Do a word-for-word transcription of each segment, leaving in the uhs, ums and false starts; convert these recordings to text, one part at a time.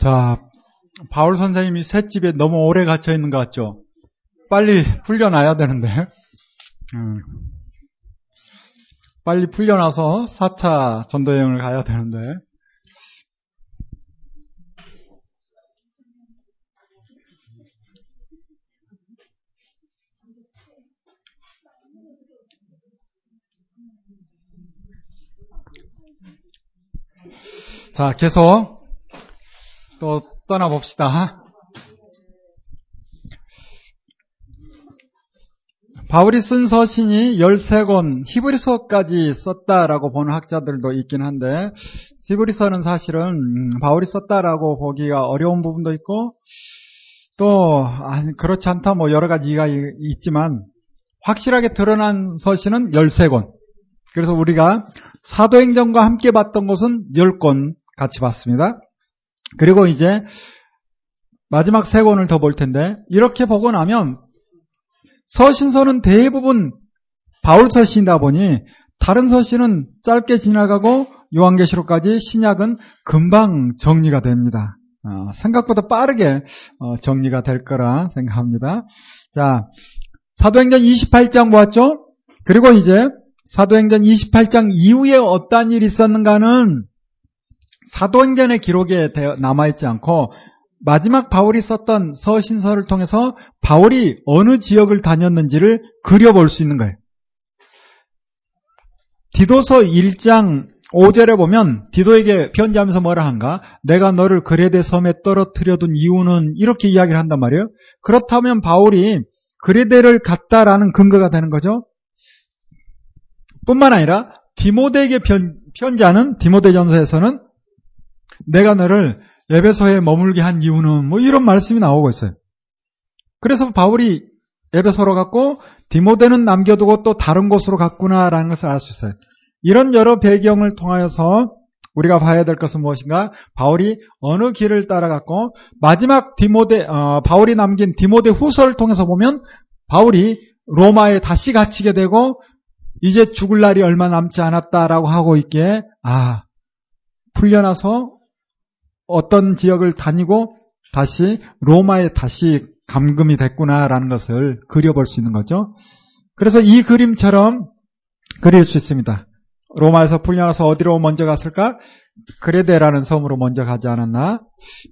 자, 바울 선생님이 셋집에 너무 오래 갇혀 있는 것 같죠? 빨리 풀려나야 되는데. 음. 빨리 풀려나서 사 차 전도여행을 가야 되는데. 자, 계속 또 떠나봅시다. 바울이 쓴 서신이 열세 권, 히브리서까지 썼다라고 보는 학자들도 있긴 한데, 히브리서는 사실은 바울이 썼다라고 보기가 어려운 부분도 있고, 또 그렇지 않다 뭐 여러 가지 이유가 있지만 확실하게 드러난 서신은 열세 권. 그래서 우리가 사도행전과 함께 봤던 것은 열 권 같이 봤습니다. 그리고 이제 마지막 세 권을 더 볼 텐데, 이렇게 보고 나면 서신서는 대부분 바울 서신이다 보니 다른 서신은 짧게 지나가고 요한계시록까지 신약은 금방 정리가 됩니다. 어, 생각보다 빠르게 어, 정리가 될 거라 생각합니다. 자, 사도행전 이십팔 장 보았죠? 그리고 이제 사도행전 이십팔 장 이후에 어떤 일이 있었는가는 사도행전의 기록에 남아있지 않고 마지막 바울이 썼던 서신서를 통해서 바울이 어느 지역을 다녔는지를 그려볼 수 있는 거예요. 디도서 일 장 오 절에 보면 디도에게 편지하면서 뭐라 한가? 내가 너를 그레데 섬에 떨어뜨려둔 이유는, 이렇게 이야기를 한단 말이에요. 그렇다면 바울이 그레데를 갔다라는 근거가 되는 거죠. 뿐만 아니라 디모데에게 편지하는 디모데전서에서는 내가 너를 에베소에 머물게 한 이유는, 뭐 이런 말씀이 나오고 있어요. 그래서 바울이 에베소로 갔고 디모데는 남겨두고 또 다른 곳으로 갔구나라는 것을 알 수 있어요. 이런 여러 배경을 통하여서 우리가 봐야 될 것은 무엇인가? 바울이 어느 길을 따라갔고, 마지막 디모데 어, 바울이 남긴 디모데 후서를 통해서 보면 바울이 로마에 다시 갇히게 되고 이제 죽을 날이 얼마 남지 않았다라고 하고 있기에, 아, 풀려나서 어떤 지역을 다니고 다시 로마에 다시 감금이 됐구나라는 것을 그려볼 수 있는 거죠. 그래서 이 그림처럼 그릴 수 있습니다. 로마에서 풀려나서 어디로 먼저 갔을까? 그레데라는 섬으로 먼저 가지 않았나?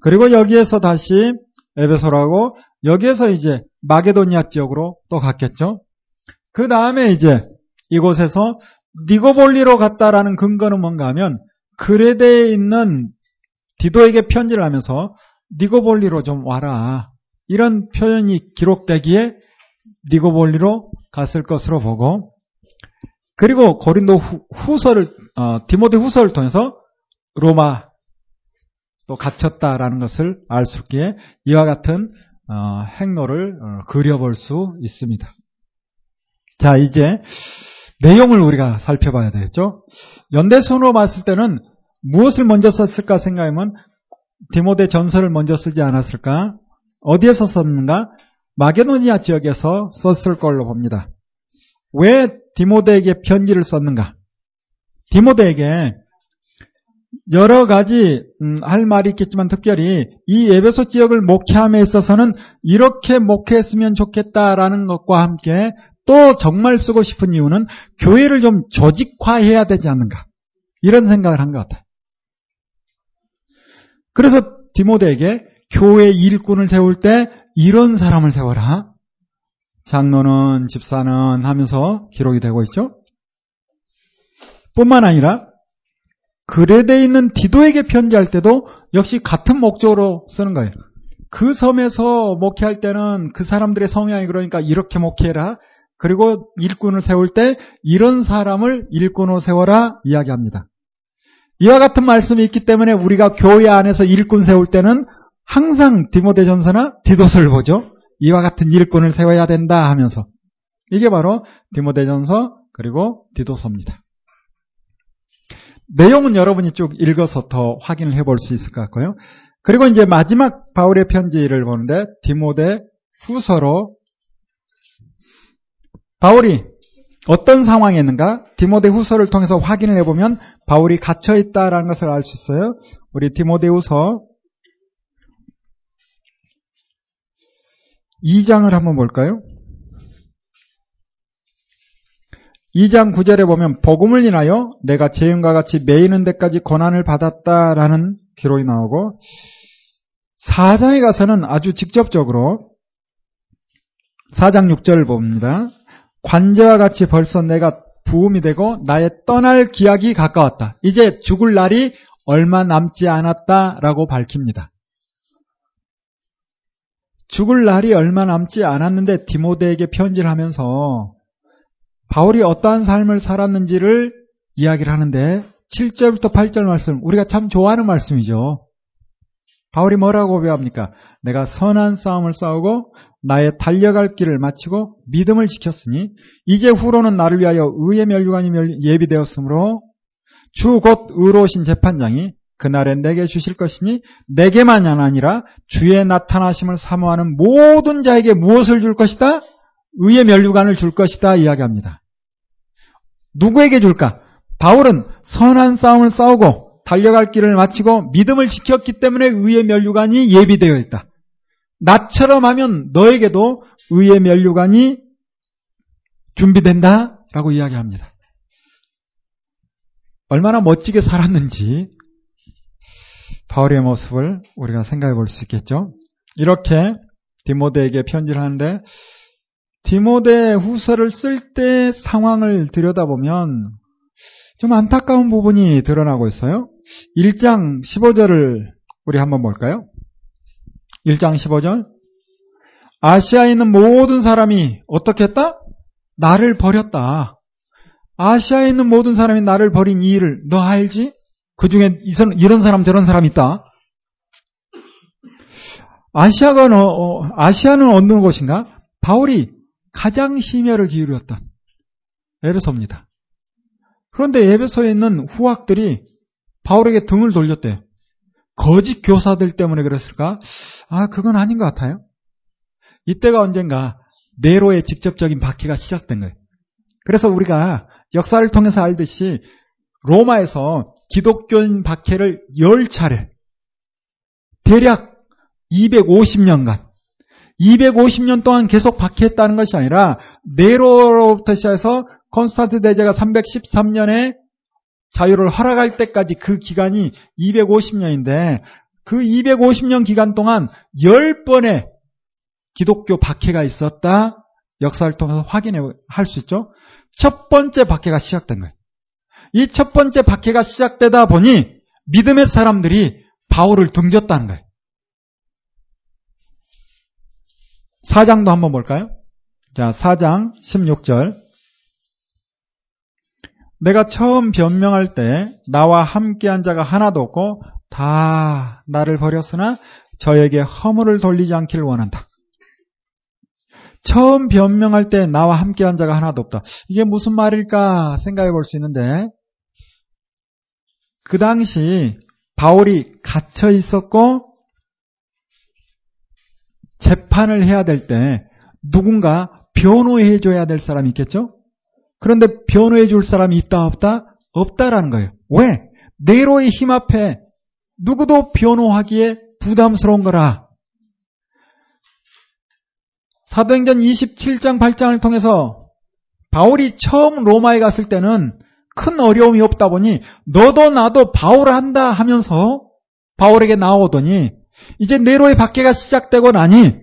그리고 여기에서 다시 에베소라고, 여기에서 이제 마게도니아 지역으로 또 갔겠죠. 그 다음에 이제 이곳에서 니고볼리로 갔다라는 근거는 뭔가 하면, 그레데에 있는 디도에게 편지를 하면서 니고볼리로 좀 와라, 이런 표현이 기록되기에 니고볼리로 갔을 것으로 보고, 그리고 고린도 후서를 어, 디모데 후서를 통해서 로마 또 갇혔다라는 것을 알 수 있기에 이와 같은 어, 행로를 어, 그려볼 수 있습니다. 자, 이제 내용을 우리가 살펴봐야 되겠죠. 연대순으로 봤을 때는 무엇을 먼저 썼을까 생각하면 디모데 전서를 먼저 쓰지 않았을까? 어디에서 썼는가? 마게도니아 지역에서 썼을 걸로 봅니다. 왜 디모데에게 편지를 썼는가? 디모데에게 여러 가지 음, 할 말이 있겠지만, 특별히 이 에베소 지역을 목회함에 있어서는 이렇게 목회했으면 좋겠다라는 것과 함께, 또 정말 쓰고 싶은 이유는 교회를 좀 조직화해야 되지 않는가, 이런 생각을 한 것 같아요. 그래서 디모데에게 교회 일꾼을 세울 때 이런 사람을 세워라, 장로는 집사는 하면서 기록이 되고 있죠. 뿐만 아니라 그레데에 있는 디도에게 편지할 때도 역시 같은 목적으로 쓰는 거예요. 그 섬에서 목회할 때는 그 사람들의 성향이 그러니까 이렇게 목회해라, 그리고 일꾼을 세울 때 이런 사람을 일꾼으로 세워라 이야기합니다. 이와 같은 말씀이 있기 때문에 우리가 교회 안에서 일꾼 세울 때는 항상 디모데전서나 디도서를 보죠. 이와 같은 일꾼을 세워야 된다 하면서. 이게 바로 디모데전서 그리고 디도서입니다. 내용은 여러분이 쭉 읽어서 더 확인을 해볼 수 있을 것 같고요. 그리고 이제 마지막 바울의 편지를 보는데 디모데 후서로 바울이 어떤 상황이었는가? 디모데 후서를 통해서 확인을 해보면 바울이 갇혀있다라는 것을 알 수 있어요. 우리 디모데 후서 이 장을 한번 볼까요? 이 장 구 절에 보면 복음을 인하여 내가 재윤과 같이 매이는 데까지 고난을 받았다라는 기록이 나오고, 사 장에 가서는 아주 직접적으로 사 장 육 절을 봅니다. 관제와 같이 벌써 내가 부음이 되고 나의 떠날 기약이 가까웠다. 이제 죽을 날이 얼마 남지 않았다라고 밝힙니다. 죽을 날이 얼마 남지 않았는데 디모데에게 편지를 하면서 바울이 어떠한 삶을 살았는지를 이야기를 하는데, 칠 절부터 팔 절 말씀, 우리가 참 좋아하는 말씀이죠. 바울이 뭐라고 고백합니까? 내가 선한 싸움을 싸우고 나의 달려갈 길을 마치고 믿음을 지켰으니 이제 후로는 나를 위하여 의의 면류관이 예비되었으므로 주 곧 의로우신 재판장이 그날에 내게 주실 것이니 내게만이 아니라 주의 나타나심을 사모하는 모든 자에게 무엇을 줄 것이다? 의의 면류관을 줄 것이다 이야기합니다. 누구에게 줄까? 바울은 선한 싸움을 싸우고 달려갈 길을 마치고 믿음을 지켰기 때문에 의의 면류관이 예비되어 있다. 나처럼 하면 너에게도 의의 면류관이 준비된다 라고 이야기합니다. 얼마나 멋지게 살았는지 바울의 모습을 우리가 생각해 볼 수 있겠죠. 이렇게 디모데에게 편지를 하는데, 디모데 후서를 쓸 때 상황을 들여다보면 좀 안타까운 부분이 드러나고 있어요. 일 장 십오 절을 우리 한번 볼까요? 일 장 십오 절, 아시아에 있는 모든 사람이 어떻게 했다? 나를 버렸다. 아시아에 있는 모든 사람이 나를 버린 이 일을 너 알지? 그 중에 이런 사람 저런 사람 있다. 아시아가, 어, 아시아는 어느 곳인가? 바울이 가장 심혈을 기울였던 에베소입니다. 그런데 에베소에 있는 후학들이 바울에게 등을 돌렸대요. 거짓 교사들 때문에 그랬을까? 아, 그건 아닌 것 같아요. 이때가 언젠가 네로의 직접적인 박해가 시작된 거예요. 그래서 우리가 역사를 통해서 알듯이 로마에서 기독교인 박해를 열 차례, 대략 이백오십 년간, 이백오십 년 동안 계속 박해했다는 것이 아니라 네로로부터 시작해서 콘스탄트 대제가 삼백십삼 년에 자유를 허락할 때까지 그 기간이 이백오십 년인데, 그 이백오십 년 기간 동안 열 번의 기독교 박해가 있었다. 역사를 통해서 확인해 할 수 있죠. 첫 번째 박해가 시작된 거예요. 이 첫 번째 박해가 시작되다 보니 믿음의 사람들이 바울을 등졌다는 거예요. 사 장도 한번 볼까요? 자, 사 장 십육 절. 내가 처음 변명할 때 나와 함께한 자가 하나도 없고 다 나를 버렸으나 저에게 허물을 돌리지 않기를 원한다. 처음 변명할 때 나와 함께한 자가 하나도 없다. 이게 무슨 말일까 생각해 볼 수 있는데, 그 당시 바울이 갇혀 있었고 재판을 해야 될 때 누군가 변호해 줘야 될 사람이 있겠죠? 그런데 변호해 줄 사람이 있다 없다? 없다라는 거예요. 왜? 네로의 힘 앞에 누구도 변호하기에 부담스러운 거라. 사도행전 이십칠 장 팔 장을 통해서 바울이 처음 로마에 갔을 때는 큰 어려움이 없다 보니 너도 나도 바울한다 하면서 바울에게 나오더니, 이제 네로의 박해가 시작되고 나니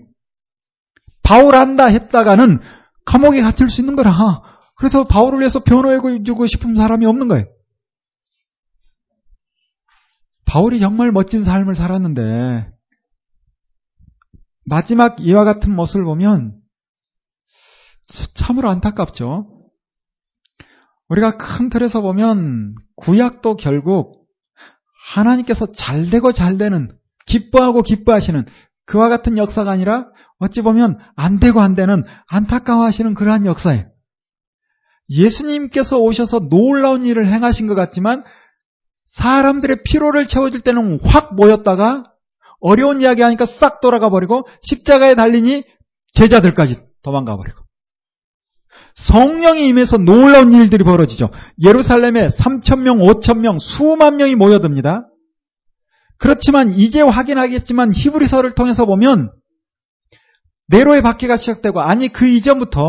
바울한다 했다가는 감옥에 갇힐 수 있는 거라. 그래서 바울을 위해서 변호해주고 싶은 사람이 없는 거예요. 바울이 정말 멋진 삶을 살았는데 마지막 이와 같은 모습을 보면 참으로 안타깝죠. 우리가 큰 틀에서 보면 구약도 결국 하나님께서 잘되고 잘되는, 기뻐하고 기뻐하시는 그와 같은 역사가 아니라 어찌 보면 안되고 안되는, 안타까워하시는 그러한 역사예요. 예수님께서 오셔서 놀라운 일을 행하신 것 같지만 사람들의 피로를 채워줄 때는 확 모였다가 어려운 이야기하니까 싹 돌아가 버리고 십자가에 달리니 제자들까지 도망가 버리고, 성령이 임해서 놀라운 일들이 벌어지죠. 예루살렘에 삼천 명, 오천 명, 수만 명이 모여듭니다. 그렇지만 이제 확인하겠지만 히브리서를 통해서 보면 네로의 박해가 시작되고, 아니 그 이전부터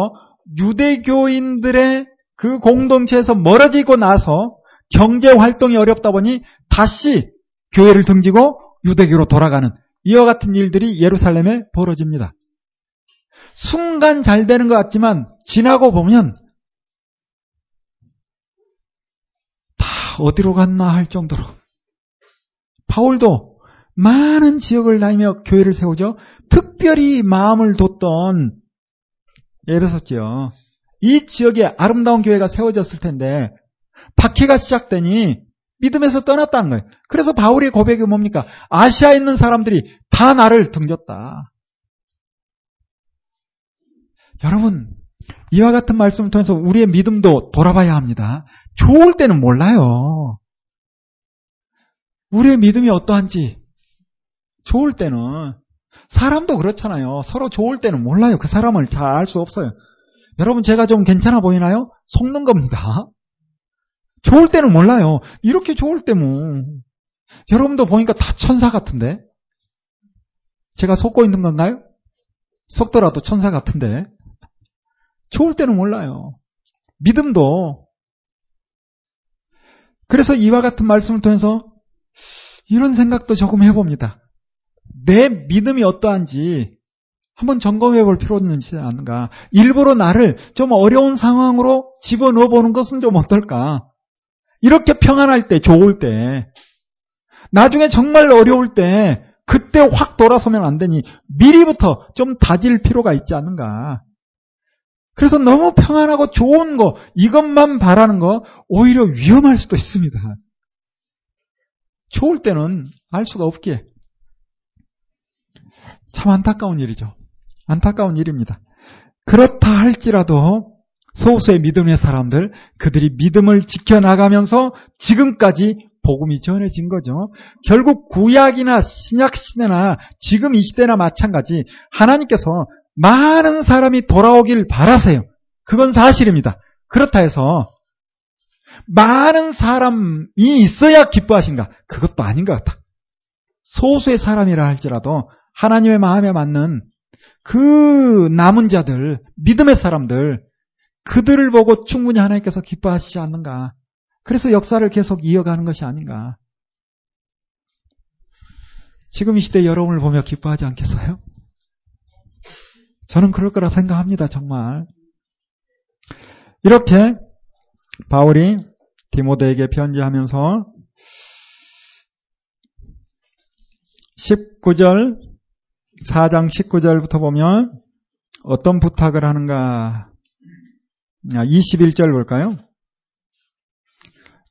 유대교인들의 그 공동체에서 멀어지고 나서 경제활동이 어렵다 보니 다시 교회를 등지고 유대교로 돌아가는 이와 같은 일들이 예루살렘에 벌어집니다. 순간 잘 되는 것 같지만 지나고 보면 다 어디로 갔나 할 정도로, 바울도 많은 지역을 다니며 교회를 세우죠. 특별히 마음을 뒀던 에베소 지역, 이 지역에 아름다운 교회가 세워졌을 텐데 박해가 시작되니 믿음에서 떠났다는 거예요. 그래서 바울의 고백이 뭡니까? 아시아에 있는 사람들이 다 나를 등졌다. 여러분, 이와 같은 말씀을 통해서 우리의 믿음도 돌아봐야 합니다. 좋을 때는 몰라요. 우리의 믿음이 어떠한지. 좋을 때는, 사람도 그렇잖아요. 서로 좋을 때는 몰라요. 그 사람을 잘 알 수 없어요. 여러분, 제가 좀 괜찮아 보이나요? 속는 겁니다. 좋을 때는 몰라요. 이렇게 좋을 때 뭐. 여러분도 보니까 다 천사 같은데? 제가 속고 있는 건가요? 속더라도 천사 같은데? 좋을 때는 몰라요. 믿음도. 그래서 이와 같은 말씀을 통해서 이런 생각도 조금 해봅니다. 내 믿음이 어떠한지 한번 점검해 볼 필요는 있지 않은가. 일부러 나를 좀 어려운 상황으로 집어넣어 보는 것은 좀 어떨까. 이렇게 평안할 때, 좋을 때, 나중에 정말 어려울 때 그때 확 돌아서면 안 되니 미리부터 좀 다질 필요가 있지 않은가. 그래서 너무 평안하고 좋은 거, 이것만 바라는 거 오히려 위험할 수도 있습니다. 좋을 때는 알 수가 없기에. 참 안타까운 일이죠. 안타까운 일입니다. 그렇다 할지라도 소수의 믿음의 사람들, 그들이 믿음을 지켜나가면서 지금까지 복음이 전해진 거죠. 결국 구약이나 신약 시대나 지금 이 시대나 마찬가지 하나님께서 많은 사람이 돌아오길 바라세요. 그건 사실입니다. 그렇다 해서 많은 사람이 있어야 기뻐하신가? 그것도 아닌 것 같다. 소수의 사람이라 할지라도 하나님의 마음에 맞는 그 남은 자들, 믿음의 사람들, 그들을 보고 충분히 하나님께서 기뻐하시지 않는가. 그래서 역사를 계속 이어가는 것이 아닌가. 지금 이 시대 여러분을 보며 기뻐하지 않겠어요? 저는 그럴 거라 생각합니다. 정말. 이렇게 바울이 디모데에게 편지하면서 십구 절, 사 장 십구 절부터 보면 어떤 부탁을 하는가. 이십일 절 볼까요?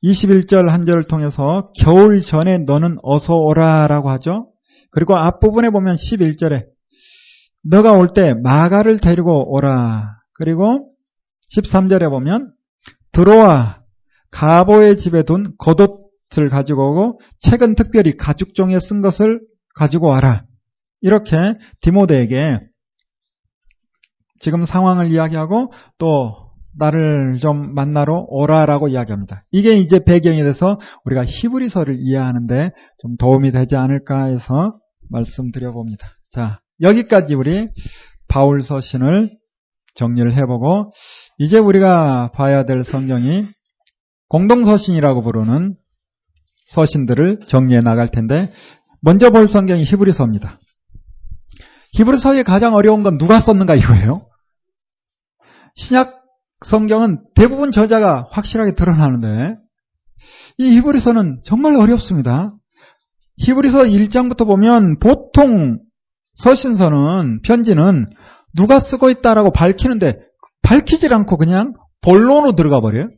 이십일 절 한 절을 통해서 겨울 전에 너는 어서 오라라고 하죠. 그리고 앞부분에 보면 십일 절에 너가 올 때 마가를 데리고 오라. 그리고 십삼 절에 보면 들어와 가보의 집에 둔 겉옷을 가지고 오고 책은 특별히 가죽종에 쓴 것을 가지고 와라. 이렇게 디모데에게 지금 상황을 이야기하고 또 나를 좀 만나러 오라라고 이야기합니다. 이게 이제 배경이 돼서 우리가 히브리서를 이해하는데 좀 도움이 되지 않을까 해서 말씀드려봅니다. 자, 여기까지 우리 바울 서신을 정리를 해보고, 이제 우리가 봐야 될 성경이 공동서신이라고 부르는 서신들을 정리해 나갈 텐데, 먼저 볼 성경이 히브리서입니다. 히브리서의 가장 어려운 건 누가 썼는가 이거예요. 신약 성경은 대부분 저자가 확실하게 드러나는데 이 히브리서는 정말 어렵습니다. 히브리서 일 장부터 보면 보통 서신서는, 편지는 누가 쓰고 있다라고 밝히는데 밝히질 않고 그냥 본론으로 들어가 버려요.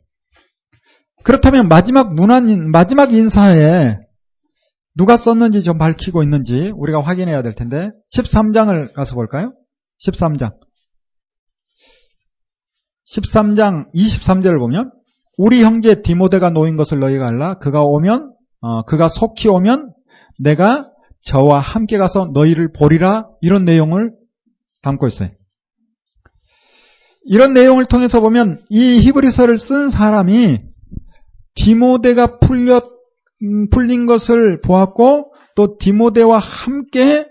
그렇다면 마지막 문안, 마지막 인사에 누가 썼는지 좀 밝히고 있는지 우리가 확인해야 될 텐데, 십삼 장을 가서 볼까요? 십삼 장 이십삼 절을 보면 우리 형제 디모데가 놓인 것을 너희가 알라. 그가 오면 어, 그가 속히 오면 내가 저와 함께 가서 너희를 보리라. 이런 내용을 담고 있어요. 이런 내용을 통해서 보면 이 히브리서를 쓴 사람이 디모데가 풀려, 음, 풀린 것을 보았고 또 디모데와 함께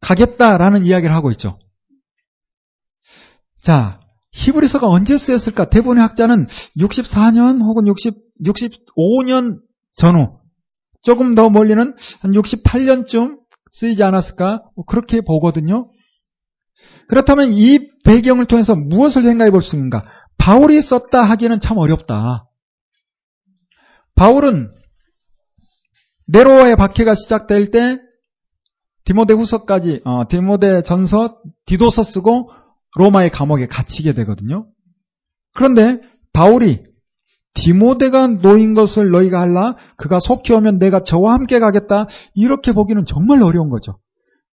가겠다라는 이야기를 하고 있죠. 자, 히브리서가 언제 쓰였을까? 대부분의 학자는 육십사 년 혹은 육십, 육십오 년 전후, 조금 더 멀리는 한 육십팔 년쯤 쓰이지 않았을까? 그렇게 보거든요. 그렇다면 이 배경을 통해서 무엇을 생각해 볼 수 있는가? 바울이 썼다 하기에는 참 어렵다. 바울은 네로의 박해가 시작될 때 디모데 후서까지, 어, 디모데 전서, 디도서 쓰고 로마의 감옥에 갇히게 되거든요. 그런데 바울이 디모데가 놓인 것을 너희가 알라, 그가 속히 오면 내가 저와 함께 가겠다, 이렇게 보기는 정말 어려운 거죠.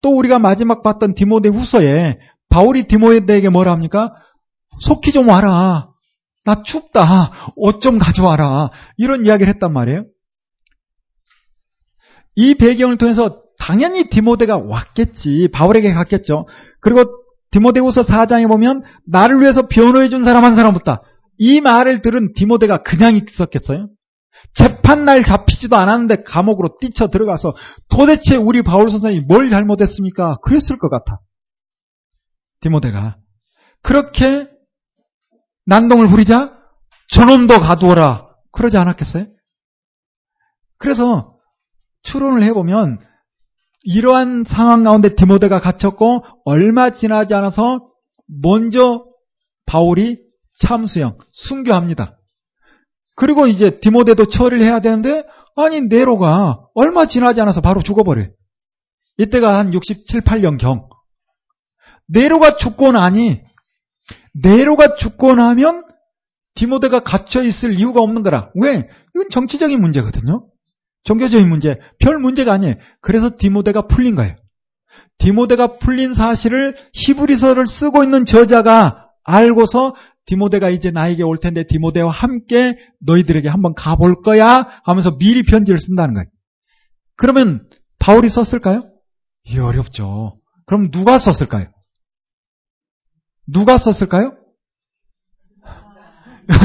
또 우리가 마지막 봤던 디모데 후서에 바울이 디모데에게 뭐라 합니까? 속히 좀 와라, 나 춥다, 옷 좀 가져와라, 이런 이야기를 했단 말이에요. 이 배경을 통해서 당연히 디모데가 왔겠지, 바울에게 갔겠죠. 그리고 디모데후서 사 장에 보면 나를 위해서 변호해 준 사람 한 사람 없다, 이 말을 들은 디모데가 그냥 있었겠어요? 재판날 잡히지도 않았는데 감옥으로 뛰쳐 들어가서 도대체 우리 바울 선생님이 뭘 잘못했습니까? 그랬을 것 같아, 디모데가. 그렇게 난동을 부리자 저놈도 가두어라, 그러지 않았겠어요? 그래서 추론을 해보면 이러한 상황 가운데 디모데가 갇혔고 얼마 지나지 않아서 먼저 바울이 참수형, 순교합니다. 그리고 이제 디모데도 처리를 해야 되는데, 아니 네로가 얼마 지나지 않아서 바로 죽어버려요. 이때가 한 육십칠, 팔 년경. 네로가 죽고 나니, 네로가 죽고 나면 디모데가 갇혀있을 이유가 없는 거라. 왜? 이건 정치적인 문제거든요. 종교적인 문제, 별 문제가 아니에요. 그래서 디모데가 풀린 거예요. 디모데가 풀린 사실을 히브리서를 쓰고 있는 저자가 알고서 디모데가 이제 나에게 올 텐데 디모데와 함께 너희들에게 한번 가볼 거야 하면서 미리 편지를 쓴다는 거예요. 그러면 바울이 썼을까요? 이게 어렵죠. 그럼 누가 썼을까요? 누가 썼을까요?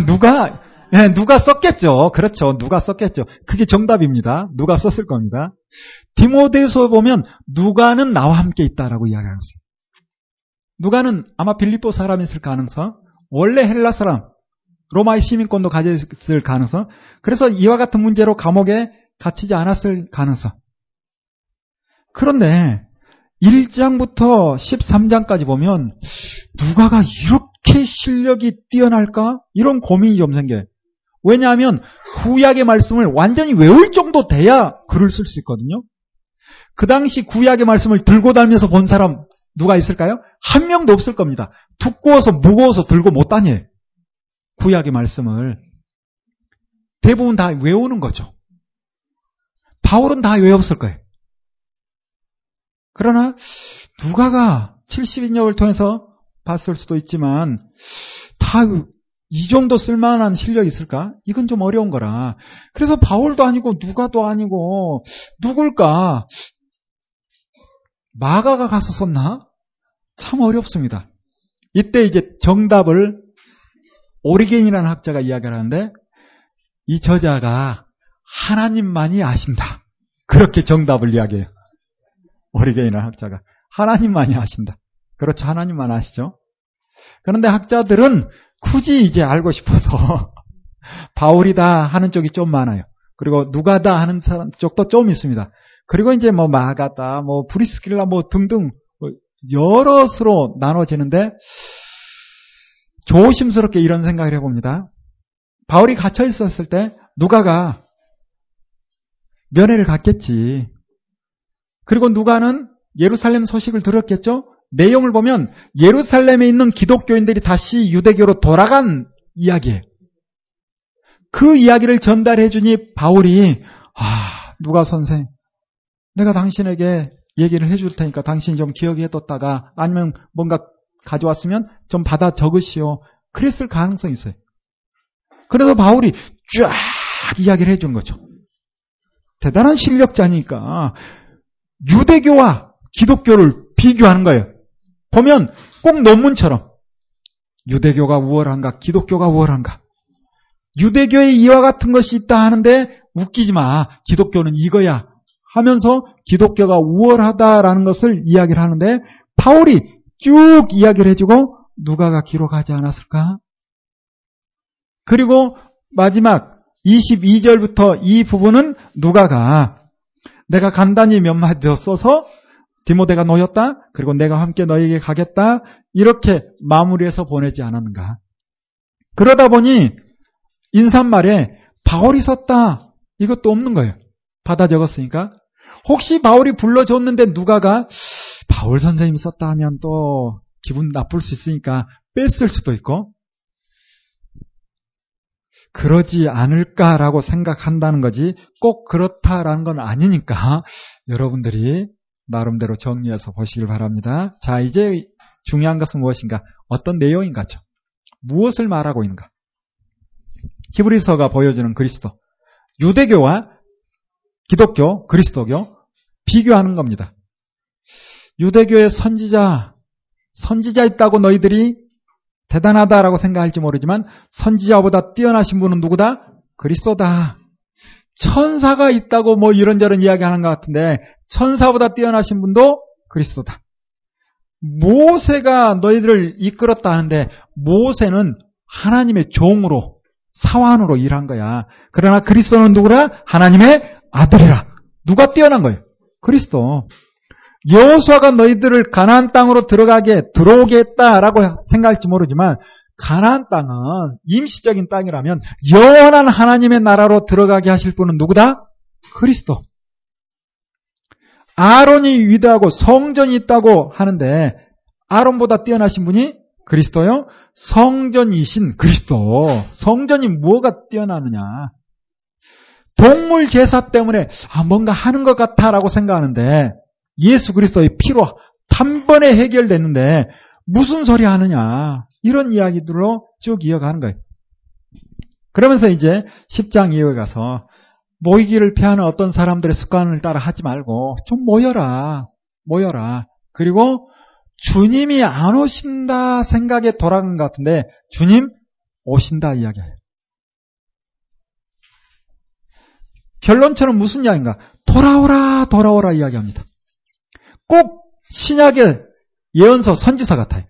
누가? 네, 누가 썼겠죠. 그렇죠. 누가 썼겠죠. 그게 정답입니다. 누가 썼을 겁니다. 디모데서 보면 누가는 나와 함께 있다라고 이야기하고 있어요. 누가는 아마 빌립보 사람이었을 가능성, 원래 헬라 사람, 로마의 시민권도 가졌을 가능성, 그래서 이와 같은 문제로 감옥에 갇히지 않았을 가능성. 그런데 일 장부터 십삼 장까지 보면 누가가 이렇게 실력이 뛰어날까? 이런 고민이 좀 생겨요. 왜냐하면 구약의 말씀을 완전히 외울 정도 돼야 글을 쓸 수 있거든요. 그 당시 구약의 말씀을 들고 다니면서 본 사람 누가 있을까요? 한 명도 없을 겁니다. 두꺼워서 무거워서 들고 못 다녀요. 구약의 말씀을. 대부분 다 외우는 거죠. 바울은 다 외웠을 거예요. 그러나 누가가 칠십 인역을 통해서 봤을 수도 있지만 다 이 정도 쓸만한 실력이 있을까? 이건 좀 어려운 거라. 그래서 바울도 아니고 누가도 아니고 누굴까? 마가가 가서 썼나? 참 어렵습니다. 이때 이제 정답을 오리겐이라는 학자가 이야기를 하는데, 이 저자가 하나님만이 아신다, 그렇게 정답을 이야기해요. 오리겐이라는 학자가 하나님만이 아신다. 그렇죠. 하나님만 아시죠. 그런데 학자들은 굳이 이제 알고 싶어서 바울이다 하는 쪽이 좀 많아요. 그리고 누가다 하는 사람 쪽도 좀 있습니다. 그리고 이제 뭐 마가다, 뭐 브리스킬라, 뭐 등등 여럿으로 나눠지는데, 조심스럽게 이런 생각을 해봅니다. 바울이 갇혀 있었을 때 누가가 면회를 갔겠지. 그리고 누가는 예루살렘 소식을 들었겠죠. 내용을 보면 예루살렘에 있는 기독교인들이 다시 유대교로 돌아간 이야기예요. 그 이야기를 전달해 주니 바울이, 아, 누가 선생, 내가 당신에게 얘기를 해줄 테니까 당신이 좀 기억해 뒀다가 아니면 뭔가 가져왔으면 좀 받아 적으시오, 그랬을 가능성이 있어요. 그래서 바울이 쫙 이야기를 해준 거죠. 대단한 실력자니까 유대교와 기독교를 비교하는 거예요. 보면 꼭 논문처럼 유대교가 우월한가 기독교가 우월한가? 유대교에 이와 같은 것이 있다 하는데 웃기지 마. 기독교는 이거야 하면서 기독교가 우월하다라는 것을 이야기를 하는데 바울이 쭉 이야기를 해주고 누가가 기록하지 않았을까? 그리고 마지막 이십이 절부터 이 부분은 누가가 내가 간단히 몇 마디 더 써서 디모데가 놓였다. 그리고 내가 함께 너에게 가겠다. 이렇게 마무리해서 보내지 않았는가. 그러다 보니 인사말에 바울이 섰다. 이것도 없는 거예요. 받아 적었으니까. 혹시 바울이 불러줬는데 누가가 바울 선생님이 썼다 하면 또 기분 나쁠 수 있으니까 뺐을 수도 있고 그러지 않을까라고 생각한다는 거지 꼭 그렇다라는 건 아니니까 여러분들이 나름대로 정리해서 보시길 바랍니다. 자, 이제 중요한 것은 무엇인가? 어떤 내용인가죠? 무엇을 말하고 있는가? 히브리서가 보여주는 그리스도. 유대교와 기독교, 그리스도교 비교하는 겁니다. 유대교의 선지자, 선지자 있다고 너희들이 대단하다라고 생각할지 모르지만 선지자보다 뛰어나신 분은 누구다? 그리스도다. 천사가 있다고 뭐 이런저런 이야기하는 것 같은데 천사보다 뛰어나신 분도 그리스도다. 모세가 너희들을 이끌었다 하는데 모세는 하나님의 종으로 사환으로 일한 거야. 그러나 그리스도는 누구라? 하나님의 아들이라. 누가 뛰어난 거예요? 그리스도. 여호수아가 너희들을 가나안 땅으로 들어가게 들어오게 했다라고 생각할지 모르지만 가나안 땅은 임시적인 땅이라면 영원한 하나님의 나라로 들어가게 하실 분은 누구다? 그리스도. 아론이 위대하고 성전이 있다고 하는데 아론보다 뛰어나신 분이 그리스도요? 성전이신 그리스도. 성전이 뭐가 뛰어나느냐? 동물 제사 때문에 아 뭔가 하는 것 같아라고 생각하는데 예수 그리스도의 피로 한 번에 해결됐는데 무슨 소리 하느냐 이런 이야기들로 쭉 이어가는 거예요. 그러면서 이제 십 장 이후에 가서 모이기를 피하는 어떤 사람들의 습관을 따라 하지 말고 좀 모여라 모여라 그리고 주님이 안 오신다 생각에 돌아간 것 같은데 주님 오신다 이야기해요. 결론처럼 무슨 이야기인가? 돌아오라 돌아오라 이야기합니다. 꼭 신약의 예언서 선지서 같아요.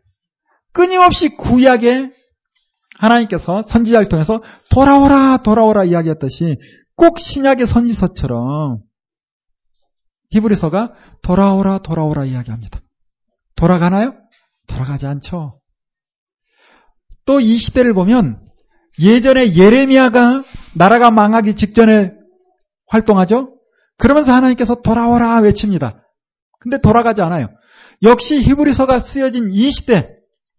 끊임없이 구약에 하나님께서 선지자를 통해서 돌아오라 돌아오라 이야기했듯이 꼭 신약의 선지서처럼 히브리서가 돌아오라 돌아오라 이야기합니다. 돌아가나요? 돌아가지 않죠. 또 이 시대를 보면 예전에 예레미야가 나라가 망하기 직전에 활동하죠. 그러면서 하나님께서 돌아오라 외칩니다. 근데 돌아가지 않아요. 역시 히브리서가 쓰여진 이 시대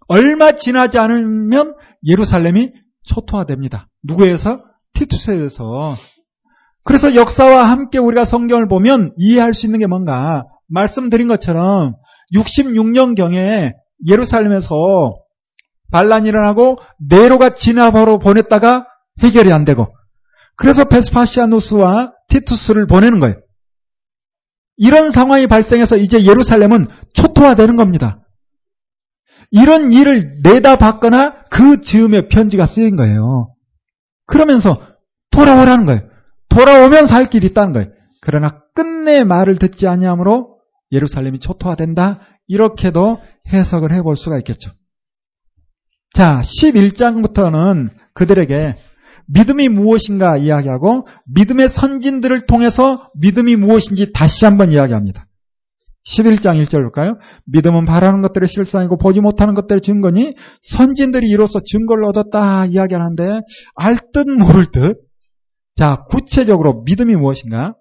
얼마 지나지 않으면 예루살렘이 초토화됩니다. 누구에서? 티투스에서. 그래서 역사와 함께 우리가 성경을 보면 이해할 수 있는 게 뭔가 말씀드린 것처럼 육십육 년경에 예루살렘에서 반란이 일어나고 네로가 진압하러 보냈다가 해결이 안 되고 그래서 베스파시아누스와 티투스를 보내는 거예요. 이런 상황이 발생해서 이제 예루살렘은 초토화되는 겁니다. 이런 일을 내다봤거나 그 즈음에 편지가 쓰인 거예요. 그러면서 돌아오라는 거예요. 돌아오면 살 길이 있다는 거예요. 그러나 끝내 말을 듣지 아니함으로 예루살렘이 초토화된다. 이렇게도 해석을 해볼 수가 있겠죠. 자, 십일 장부터는 그들에게 믿음이 무엇인가 이야기하고 믿음의 선진들을 통해서 믿음이 무엇인지 다시 한번 이야기합니다. 십일 장 일 절 볼까요? 믿음은 바라는 것들의 실상이고 보지 못하는 것들의 증거니 선진들이 이로써 증거를 얻었다 이야기하는데 알 듯 모를 듯. 자, 구체적으로 믿음이 무엇인가?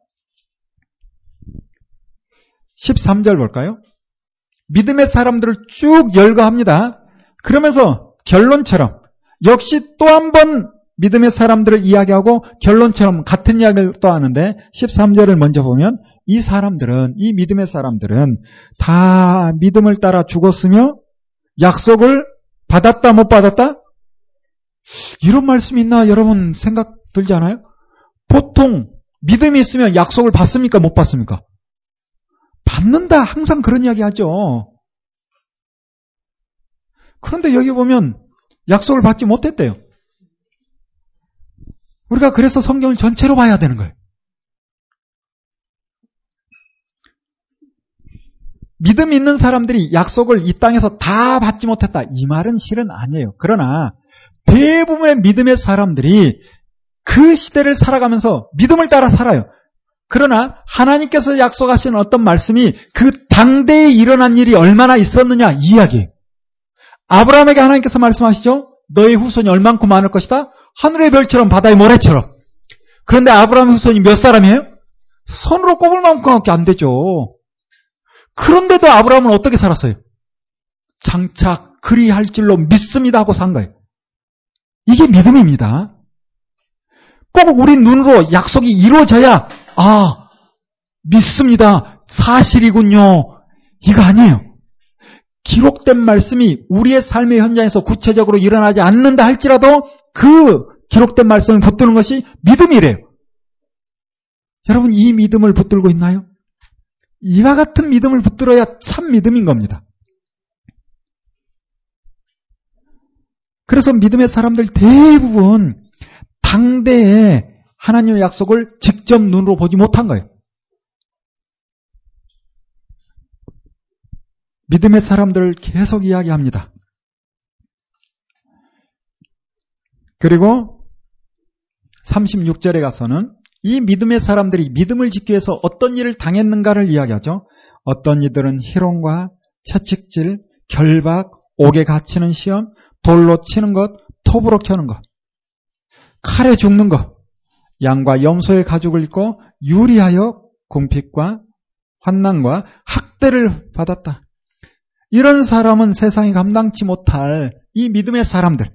십삼 절 볼까요? 믿음의 사람들을 쭉 열거합니다. 그러면서 결론처럼 역시 또 한 번 믿음의 사람들을 이야기하고 결론처럼 같은 이야기를 또 하는데 십삼 절을 먼저 보면 이 사람들은 이 믿음의 사람들은 다 믿음을 따라 죽었으며 약속을 받았다 못 받았다? 이런 말씀이 있나 여러분 생각 들지 않아요? 보통 믿음이 있으면 약속을 받습니까 못 받습니까? 받는다 항상 그런 이야기 하죠. 그런데 여기 보면 약속을 받지 못했대요. 우리가 그래서 성경을 전체로 봐야 되는 거예요. 믿음 있는 사람들이 약속을 이 땅에서 다 받지 못했다, 이 말은 실은 아니에요. 그러나 대부분의 믿음의 사람들이 그 시대를 살아가면서 믿음을 따라 살아요. 그러나 하나님께서 약속하신 어떤 말씀이 그 당대에 일어난 일이 얼마나 있었느냐 이야기예요. 아브라함에게 하나님께서 말씀하시죠. 너의 후손이 얼만큼 많을 것이다. 하늘의 별처럼 바다의 모래처럼. 그런데 아브라함의 후손이 몇 사람이에요? 손으로 꼽을 만큼밖에 안 되죠. 그런데도 아브라함은 어떻게 살았어요? 장차 그리 할 줄로 믿습니다 하고 산 거예요. 이게 믿음입니다. 꼭 우리 눈으로 약속이 이루어져야 아, 믿습니다, 사실이군요, 이거 아니에요. 기록된 말씀이 우리의 삶의 현장에서 구체적으로 일어나지 않는다 할지라도 그 기록된 말씀을 붙드는 것이 믿음이래요. 여러분, 이 믿음을 붙들고 있나요? 이와 같은 믿음을 붙들어야 참 믿음인 겁니다. 그래서 믿음의 사람들 대부분 당대에 하나님의 약속을 직접 눈으로 보지 못한 거예요. 믿음의 사람들을 계속 이야기합니다. 그리고 삼십육 절에 가서는 이 믿음의 사람들이 믿음을 지키기 위해서 어떤 일을 당했는가를 이야기하죠. 어떤 이들은 희롱과 채찍질, 결박, 옥에 갇히는 시험, 돌로 치는 것, 톱으로 켜는 것, 칼에 죽는 것, 양과 염소의 가죽을 입고 유리하여 궁핍과 환난과 학대를 받았다. 이런 사람은 세상이 감당치 못할 이 믿음의 사람들,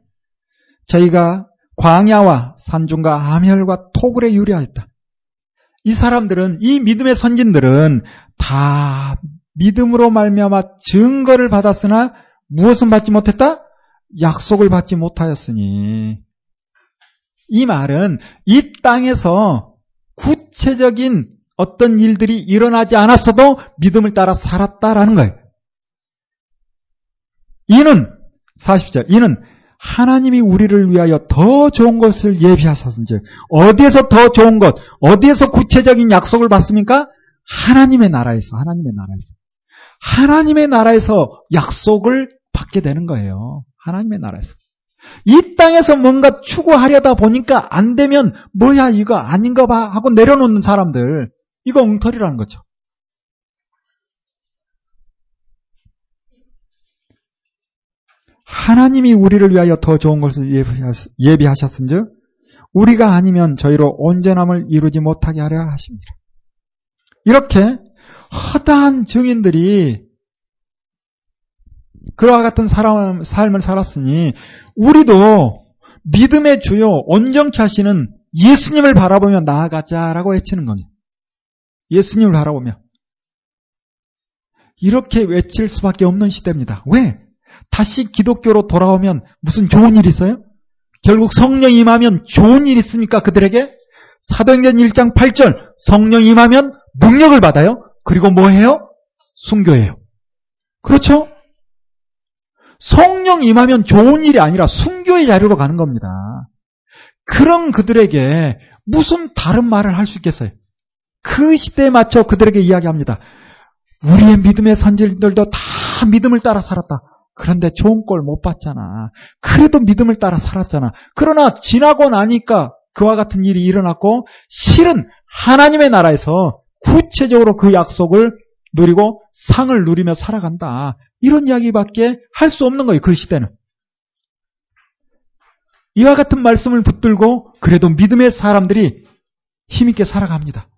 저희가 광야와 산중과 암혈과 토굴에 유리하였다. 이 사람들은, 이 믿음의 선진들은 다 믿음으로 말미암아 증거를 받았으나 무엇은 받지 못했다? 약속을 받지 못하였으니. 이 말은 이 땅에서 구체적인 어떤 일들이 일어나지 않았어도 믿음을 따라 살았다라는 거예요. 이는, 사십 절, 이는 하나님이 우리를 위하여 더 좋은 것을 예비하셨은즉, 어디에서 더 좋은 것, 어디에서 구체적인 약속을 받습니까? 하나님의 나라에서, 하나님의 나라에서. 하나님의 나라에서 약속을 받게 되는 거예요. 하나님의 나라에서. 이 땅에서 뭔가 추구하려다 보니까 안 되면 뭐야 이거 아닌가 봐 하고 내려놓는 사람들, 이거 엉터리라는 거죠. 하나님이 우리를 위하여 더 좋은 것을 예비하셨은즉 우리가 아니면 저희로 온전함을 이루지 못하게 하려 하십니다. 이렇게 허다한 증인들이 그와 같은 사람, 삶을 살았으니 우리도 믿음의 주요 온전케 하시는 예수님을 바라보며 나아가자라고 외치는 겁니다. 예수님을 바라보며 이렇게 외칠 수밖에 없는 시대입니다. 왜? 다시 기독교로 돌아오면 무슨 좋은 일이 있어요? 결국 성령이 임하면 좋은 일이 있습니까? 그들에게? 사도행전 일 장 팔 절, 성령이 임하면 능력을 받아요. 그리고 뭐 해요? 순교해요. 그렇죠? 성령 임하면 좋은 일이 아니라 순교의 자리로 가는 겁니다. 그런 그들에게 무슨 다른 말을 할 수 있겠어요? 그 시대에 맞춰 그들에게 이야기합니다. 우리의 믿음의 선진들도 다 믿음을 따라 살았다. 그런데 좋은 꼴 못 봤잖아. 그래도 믿음을 따라 살았잖아. 그러나 지나고 나니까 그와 같은 일이 일어났고, 실은 하나님의 나라에서 구체적으로 그 약속을 누리고 상을 누리며 살아간다. 이런 이야기밖에 할 수 없는 거예요, 그 시대는. 이와 같은 말씀을 붙들고 그래도 믿음의 사람들이 힘있게 살아갑니다.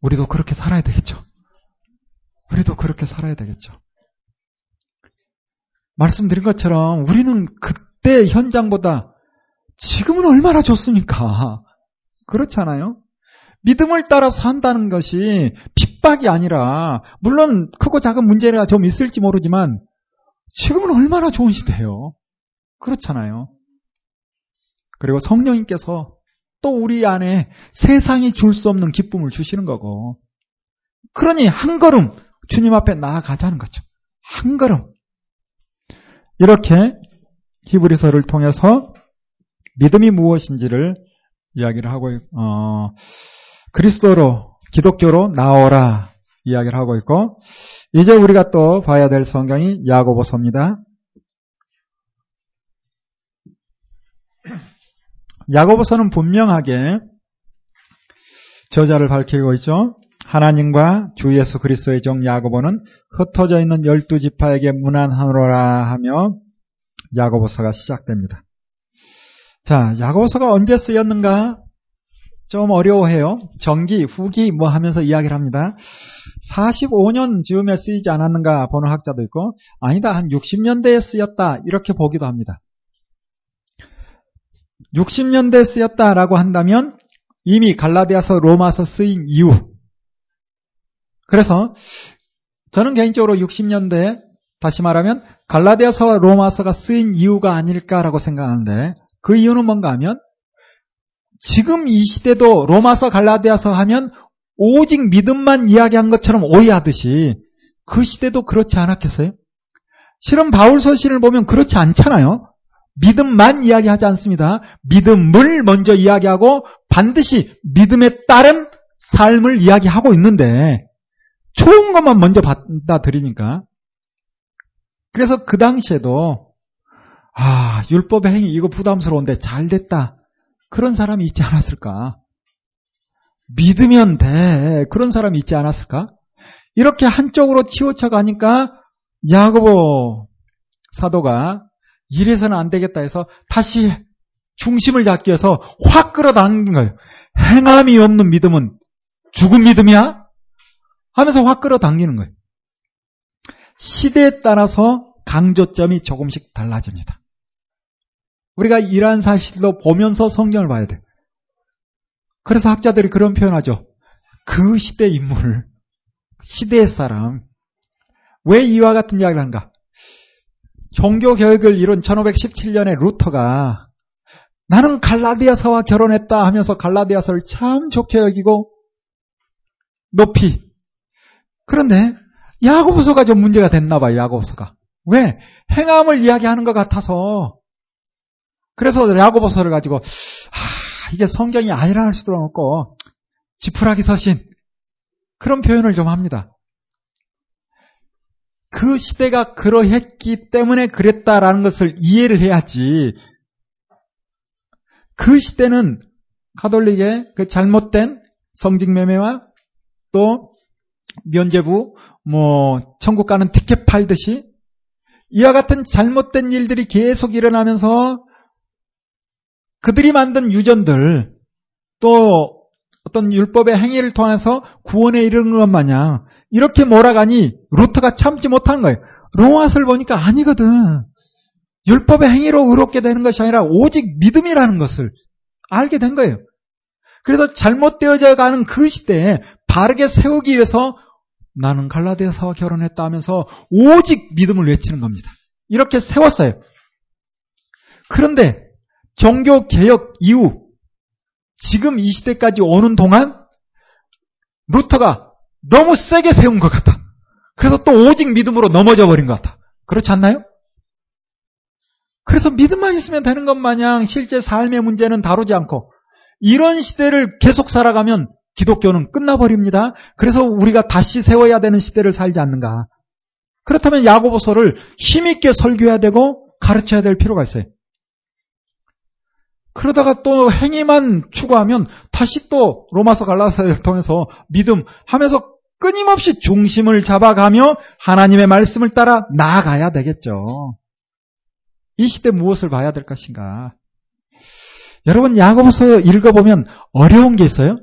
우리도 그렇게 살아야 되겠죠. 우리도 그렇게 살아야 되겠죠. 말씀드린 것처럼 우리는 그때 현장보다 지금은 얼마나 좋습니까? 그렇잖아요. 믿음을 따라 산다는 것이 핍박이 아니라, 물론 크고 작은 문제가 좀 있을지 모르지만 지금은 얼마나 좋은 시대예요. 그렇잖아요. 그리고 성령님께서 또 우리 안에 세상이 줄 수 없는 기쁨을 주시는 거고, 그러니 한 걸음 주님 앞에 나아가자는 거죠. 한 걸음. 이렇게 히브리서를 통해서 믿음이 무엇인지를 이야기를 하고 있고, 어, 그리스도로, 기독교로 나오라 이야기를 하고 있고, 이제 우리가 또 봐야 될 성경이 야고보서입니다. 야고보서는 분명하게 저자를 밝히고 있죠. 하나님과 주 예수 그리스도의 종 야고보는 흩어져 있는 열두 지파에게 문안하노라 하며 야고보서가 시작됩니다. 자, 야고보서가 언제 쓰였는가? 좀 어려워해요. 전기, 후기 뭐 하면서 이야기를 합니다. 사십오 년 즈음에 쓰이지 않았는가 보는 학자도 있고, 아니다, 한 육십 년대에 쓰였다 이렇게 보기도 합니다. 육십 년대에 쓰였다라고 한다면 이미 갈라디아서, 로마서 쓰인 이후, 그래서 저는 개인적으로 육십 년대, 다시 말하면 갈라디아서와 로마서가 쓰인 이유가 아닐까라고 생각하는데, 그 이유는 뭔가 하면 지금 이 시대도 로마서, 갈라디아서 하면 오직 믿음만 이야기한 것처럼 오해하듯이 그 시대도 그렇지 않았겠어요? 실은 바울서신을 보면 그렇지 않잖아요. 믿음만 이야기하지 않습니다. 믿음을 먼저 이야기하고 반드시 믿음에 따른 삶을 이야기하고 있는데, 좋은 것만 먼저 받아들이니까. 그래서 그 당시에도 아, 율법의 행위 이거 부담스러운데 잘 됐다, 그런 사람이 있지 않았을까? 믿으면 돼, 그런 사람이 있지 않았을까? 이렇게 한쪽으로 치우쳐 가니까 야고보 사도가 이래서는 안 되겠다 해서 다시 중심을 잡기 위해서 확 끌어당긴 거예요. 행함이 없는 믿음은 죽은 믿음이야? 하면서 확 끌어당기는 거예요. 시대에 따라서 강조점이 조금씩 달라집니다. 우리가 이러한 사실로 보면서 성경을 봐야 돼요. 그래서 학자들이 그런 표현하죠. 그 시대 인물, 시대의 사람. 왜 이와 같은 이야기를 하는가? 종교개혁을 이룬 천오백십칠 년에 루터가 나는 갈라디아서와 결혼했다 하면서 갈라디아서를 참 좋게 여기고 높이, 그런데 야고보서가 좀 문제가 됐나 봐요. 야고보서가. 왜? 행함을 이야기하는 것 같아서. 그래서 야고보서를 가지고 아, 이게 성경이 아니라 할 수도 없고 지푸라기 서신, 그런 표현을 좀 합니다. 그 시대가 그러했기 때문에 그랬다라는 것을 이해를 해야지, 그 시대는 가톨릭의 그 잘못된 성직매매와 또 면죄부, 뭐 천국 가는 티켓 팔듯이 이와 같은 잘못된 일들이 계속 일어나면서 그들이 만든 유전들, 또 어떤 율법의 행위를 통해서 구원에 이르는 것 마냥 이렇게 몰아가니 루터가 참지 못한 거예요. 로마서를 보니까 아니거든. 율법의 행위로 의롭게 되는 것이 아니라 오직 믿음이라는 것을 알게 된 거예요. 그래서 잘못되어져 가는 그 시대에 바르게 세우기 위해서 나는 갈라디아서와 결혼했다 하면서 오직 믿음을 외치는 겁니다. 이렇게 세웠어요. 그런데 종교개혁 이후 지금 이 시대까지 오는 동안 루터가 너무 세게 세운 것 같다. 그래서 또 오직 믿음으로 넘어져 버린 것 같다. 그렇지 않나요? 그래서 믿음만 있으면 되는 것 마냥 실제 삶의 문제는 다루지 않고, 이런 시대를 계속 살아가면 기독교는 끝나버립니다. 그래서 우리가 다시 세워야 되는 시대를 살지 않는가. 그렇다면 야고보서를 힘있게 설교해야 되고 가르쳐야 될 필요가 있어요. 그러다가 또 행위만 추구하면 다시 또 로마서, 갈라디아서를 통해서 믿음 하면서 끊임없이 중심을 잡아가며 하나님의 말씀을 따라 나아가야 되겠죠. 이 시대 무엇을 봐야 될 것인가. 여러분, 야고보서 읽어보면 어려운 게 있어요.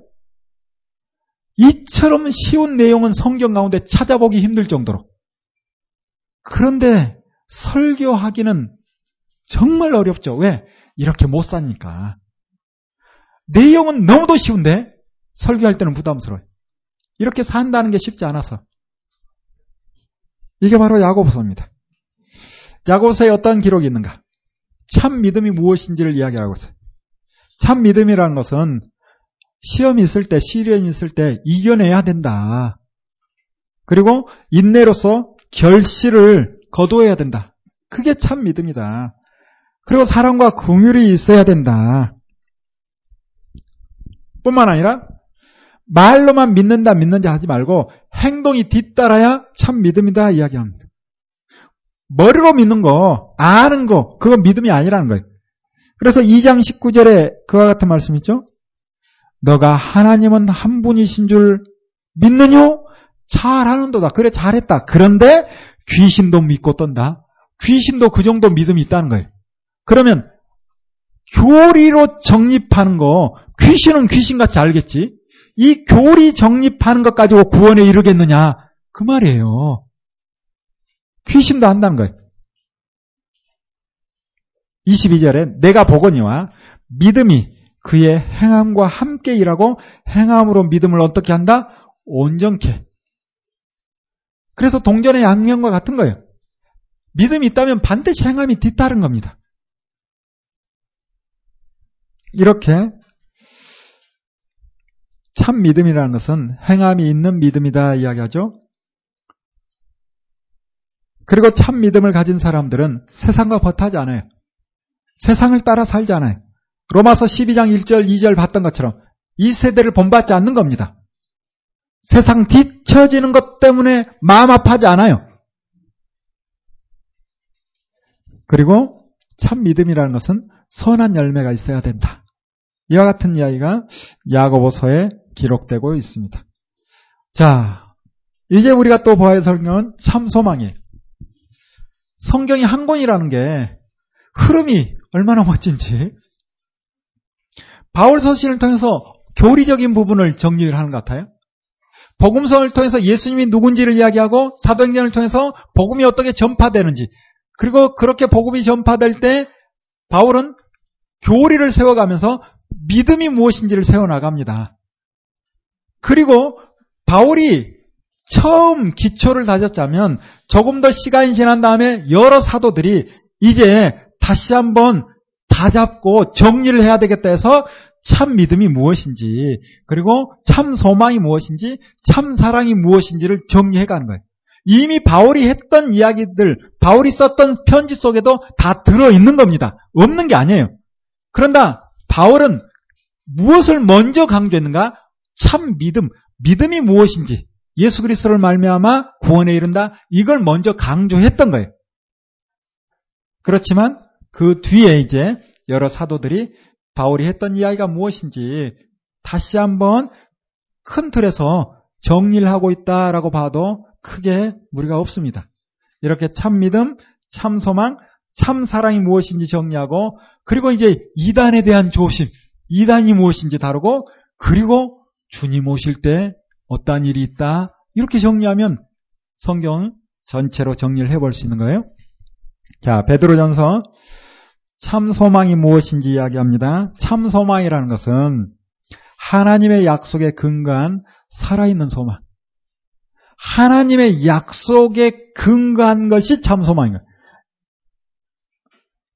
이처럼 쉬운 내용은 성경 가운데 찾아보기 힘들 정도로. 그런데 설교하기는 정말 어렵죠. 왜? 이렇게 못 사니까. 내용은 너무도 쉬운데 설교할 때는 부담스러워요. 이렇게 산다는 게 쉽지 않아서. 이게 바로 야고보서입니다. 야고보서에 어떤 기록이 있는가? 참 믿음이 무엇인지를 이야기하고 있어요. 참 믿음이라는 것은 시험이 있을 때, 시련이 있을 때 이겨내야 된다. 그리고 인내로서 결실을 거두어야 된다. 그게 참 믿음이다. 그리고 사랑과 긍휼이 있어야 된다. 뿐만 아니라 말로만 믿는다 믿는다 하지 말고 행동이 뒤따라야 참 믿음이다 이야기합니다. 머리로 믿는 거, 아는 거, 그건 믿음이 아니라는 거예요. 그래서 이 장 십구 절에 그와 같은 말씀 있죠? 너가 하나님은 한 분이신 줄 믿느냐? 잘하는도다. 그래, 잘했다. 그런데 귀신도 믿고 떤다. 귀신도 그 정도 믿음이 있다는 거예요. 그러면 교리로 정립하는 거, 귀신은 귀신같이 알겠지. 이 교리 정립하는 것 가지고 구원에 이르겠느냐? 그 말이에요. 귀신도 한다는 거예요. 이십이 절에 내가 보거니와 믿음이 그의 행함과 함께 일하고 행함으로 믿음을 어떻게 한다? 온전케. 그래서 동전의 양면과 같은 거예요. 믿음이 있다면 반드시 행함이 뒤따른 겁니다. 이렇게 참 믿음이라는 것은 행함이 있는 믿음이다 이야기하죠. 그리고 참 믿음을 가진 사람들은 세상과 벗하지 않아요. 세상을 따라 살지 않아요. 로마서 십이 장 일 절 이 절 봤던 것처럼 이 세대를 본받지 않는 겁니다. 세상 뒤처지는 것 때문에 마음 아파하지 않아요. 그리고 참 믿음이라는 것은 선한 열매가 있어야 된다. 이와 같은 이야기가 야고보서에 기록되고 있습니다. 자, 이제 우리가 또 보아야 할 설명은 참 소망이에요. 성경이 한 권이라는 게 흐름이 얼마나 멋진지. 바울 서신을 통해서 교리적인 부분을 정리를 하는 것 같아요. 복음서를 통해서 예수님이 누군지를 이야기하고, 사도행전을 통해서 복음이 어떻게 전파되는지, 그리고 그렇게 복음이 전파될 때 바울은 교리를 세워가면서 믿음이 무엇인지를 세워나갑니다. 그리고 바울이 처음 기초를 다졌자면 조금 더 시간이 지난 다음에 여러 사도들이 이제 다시 한번 다 잡고 정리를 해야 되겠다 해서 참 믿음이 무엇인지, 그리고 참 소망이 무엇인지, 참 사랑이 무엇인지를 정리해가는 거예요. 이미 바울이 했던 이야기들, 바울이 썼던 편지 속에도 다 들어있는 겁니다. 없는 게 아니에요. 그런다 바울은 무엇을 먼저 강조했는가? 참 믿음, 믿음이 무엇인지, 예수 그리스도를 말미암아 구원에 이른다, 이걸 먼저 강조했던 거예요. 그렇지만 그 뒤에 이제 여러 사도들이 바울이 했던 이야기가 무엇인지 다시 한번 큰 틀에서 정리를 하고 있다라고 봐도 크게 무리가 없습니다. 이렇게 참 믿음, 참 소망, 참 사랑이 무엇인지 정리하고, 그리고 이제 이단에 대한 조심, 이단이 무엇인지 다루고, 그리고 주님 오실 때 어떤 일이 있다, 이렇게 정리하면 성경 전체로 정리를 해볼 수 있는 거예요. 자, 베드로전서 참 소망이 무엇인지 이야기합니다. 참 소망이라는 것은 하나님의 약속에 근거한 살아있는 소망. 하나님의 약속에 근거한 것이 참 소망이에요.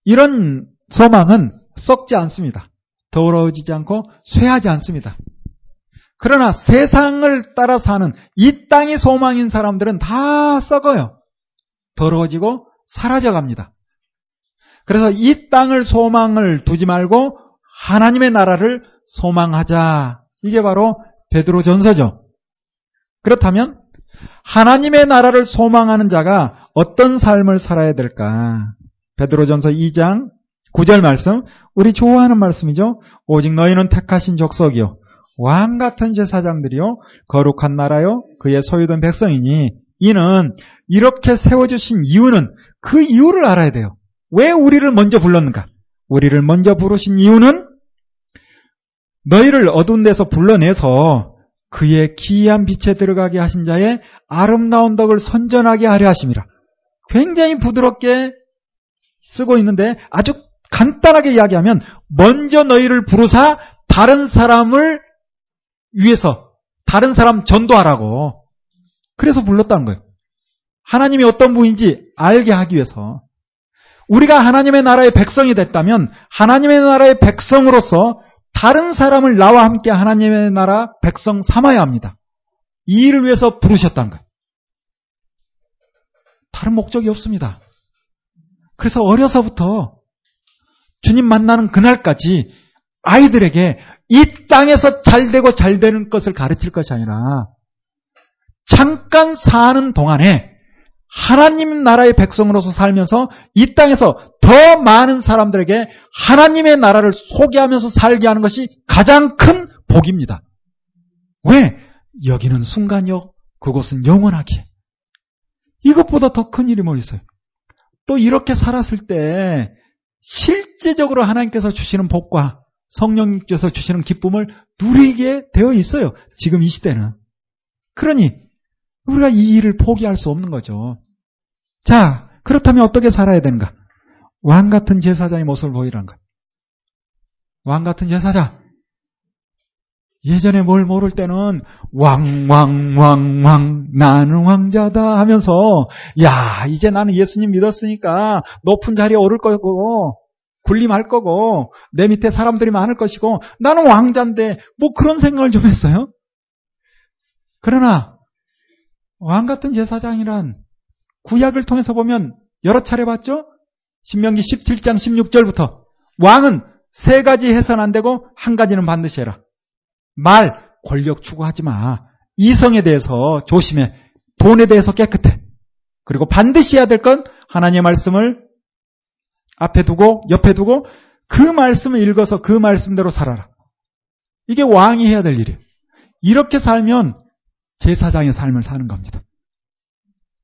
이런 소망은 썩지 않습니다. 더러워지지 않고 쇠하지 않습니다. 그러나 세상을 따라 사는 이 땅이 소망인 사람들은 다 썩어요. 더러워지고 사라져갑니다. 그래서 이 땅을 소망을 두지 말고 하나님의 나라를 소망하자. 이게 바로 베드로전서죠. 그렇다면 하나님의 나라를 소망하는 자가 어떤 삶을 살아야 될까? 베드로전서 이 장 구 절 말씀, 우리 좋아하는 말씀이죠. 오직 너희는 택하신 족속이요 왕같은 제사장들이요 거룩한 나라요 그의 소유된 백성이니, 이는 이렇게 세워주신 이유는, 그 이유를 알아야 돼요. 왜 우리를 먼저 불렀는가? 우리를 먼저 부르신 이유는 너희를 어두운 데서 불러내서 그의 기이한 빛에 들어가게 하신 자의 아름다운 덕을 선전하게 하려 하심이라. 굉장히 부드럽게 쓰고 있는데 아주 간단하게 이야기하면, 먼저 너희를 부르사 다른 사람을 위해서, 다른 사람 전도하라고, 그래서 불렀다는 거예요. 하나님이 어떤 분인지 알게 하기 위해서. 우리가 하나님의 나라의 백성이 됐다면 하나님의 나라의 백성으로서 다른 사람을 나와 함께 하나님의 나라 백성 삼아야 합니다. 이 일을 위해서 부르셨다는 거예요. 다른 목적이 없습니다. 그래서 어려서부터 주님 만나는 그날까지 아이들에게 이 땅에서 잘되고 잘되는 것을 가르칠 것이 아니라 잠깐 사는 동안에 하나님 나라의 백성으로서 살면서 이 땅에서 더 많은 사람들에게 하나님의 나라를 소개하면서 살게 하는 것이 가장 큰 복입니다. 왜? 여기는 순간이요, 그곳은 영원하기에. 이것보다 더 큰 일이 뭐 있어요? 또 이렇게 살았을 때 실제적으로 하나님께서 주시는 복과 성령님께서 주시는 기쁨을 누리게 되어 있어요, 지금 이 시대는. 그러니 우리가 이 일을 포기할 수 없는 거죠. 자, 그렇다면 어떻게 살아야 되는가? 왕같은 제사장의 모습을 보이란가? 왕같은 제사장. 예전에 뭘 모를 때는 왕왕왕왕 나는 왕자다 하면서, 야, 이제 나는 예수님 믿었으니까 높은 자리에 오를 거고 군림할 거고 내 밑에 사람들이 많을 것이고 나는 왕자인데, 뭐 그런 생각을 좀 했어요. 그러나 왕같은 제사장이란 구약을 통해서 보면 여러 차례 봤죠? 신명기 십칠 장 십육 절부터 왕은 세 가지 해서는 안 되고 한 가지는 반드시 해라. 말, 권력 추구하지 마. 이성에 대해서 조심해. 돈에 대해서 깨끗해. 그리고 반드시 해야 될 건 하나님의 말씀을 앞에 두고 옆에 두고 그 말씀을 읽어서 그 말씀대로 살아라. 이게 왕이 해야 될 일이에요. 이렇게 살면 제사장의 삶을 사는 겁니다.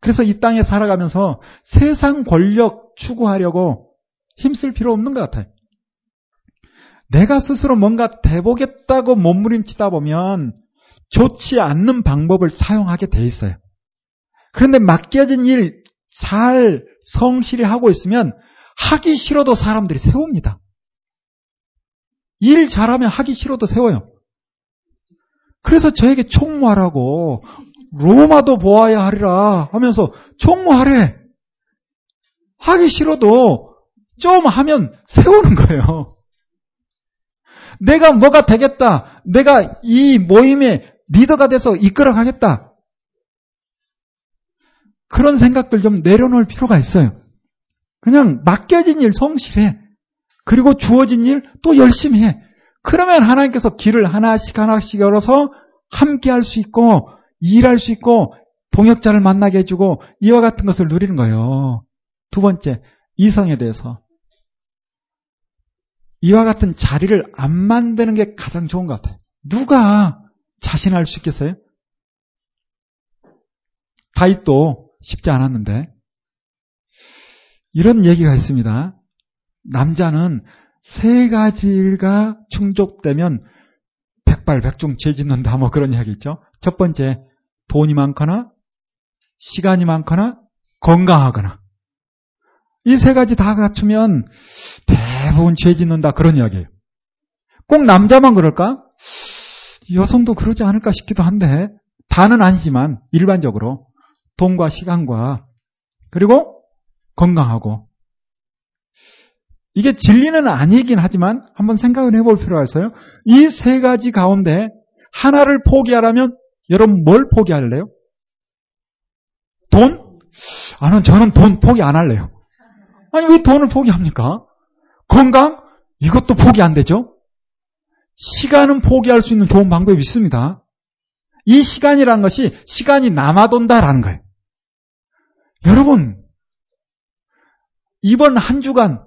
그래서 이 땅에 살아가면서 세상 권력 추구하려고 힘쓸 필요 없는 것 같아요. 내가 스스로 뭔가 돼보겠다고 몸부림치다 보면 좋지 않는 방법을 사용하게 돼 있어요. 그런데 맡겨진 일 잘 성실히 하고 있으면 하기 싫어도 사람들이 세웁니다. 일 잘하면 하기 싫어도 세워요. 그래서 저에게 총무하라고, 로마도 보아야 하리라 하면서 총무하래. 하기 싫어도 좀 하면 세우는 거예요. 내가 뭐가 되겠다, 내가 이 모임의 리더가 돼서 이끌어가겠다, 그런 생각들 좀 내려놓을 필요가 있어요. 그냥 맡겨진 일 성실해. 그리고 주어진 일 또 열심히 해. 그러면 하나님께서 길을 하나씩 하나씩 열어서 함께할 수 있고 일할 수 있고 동역자를 만나게 해주고 이와 같은 것을 누리는 거예요. 두 번째, 이성에 대해서. 이와 같은 자리를 안 만드는 게 가장 좋은 것 같아요. 누가 자신할 수 있겠어요? 다윗도 쉽지 않았는데 이런 얘기가 있습니다. 남자는 세 가지가 충족되면 백발백중 죄짓는다, 뭐 그런 이야기 있죠. 첫 번째, 돈이 많거나 시간이 많거나 건강하거나. 이 세 가지 다 갖추면 대부분 죄짓는다, 그런 이야기예요. 꼭 남자만 그럴까? 여성도 그러지 않을까 싶기도 한데, 다는 아니지만 일반적으로 돈과 시간과 그리고 건강하고. 이게 진리는 아니긴 하지만 한번 생각을 해볼 필요가 있어요. 이 세 가지 가운데 하나를 포기하라면 여러분 뭘 포기할래요? 돈? 아, 저는 돈 포기 안 할래요. 아니, 왜 돈을 포기합니까? 건강? 이것도 포기 안 되죠? 시간은 포기할 수 있는 좋은 방법이 있습니다. 이 시간이라는 것이 시간이 남아돈다라는 거예요. 여러분, 이번 한 주간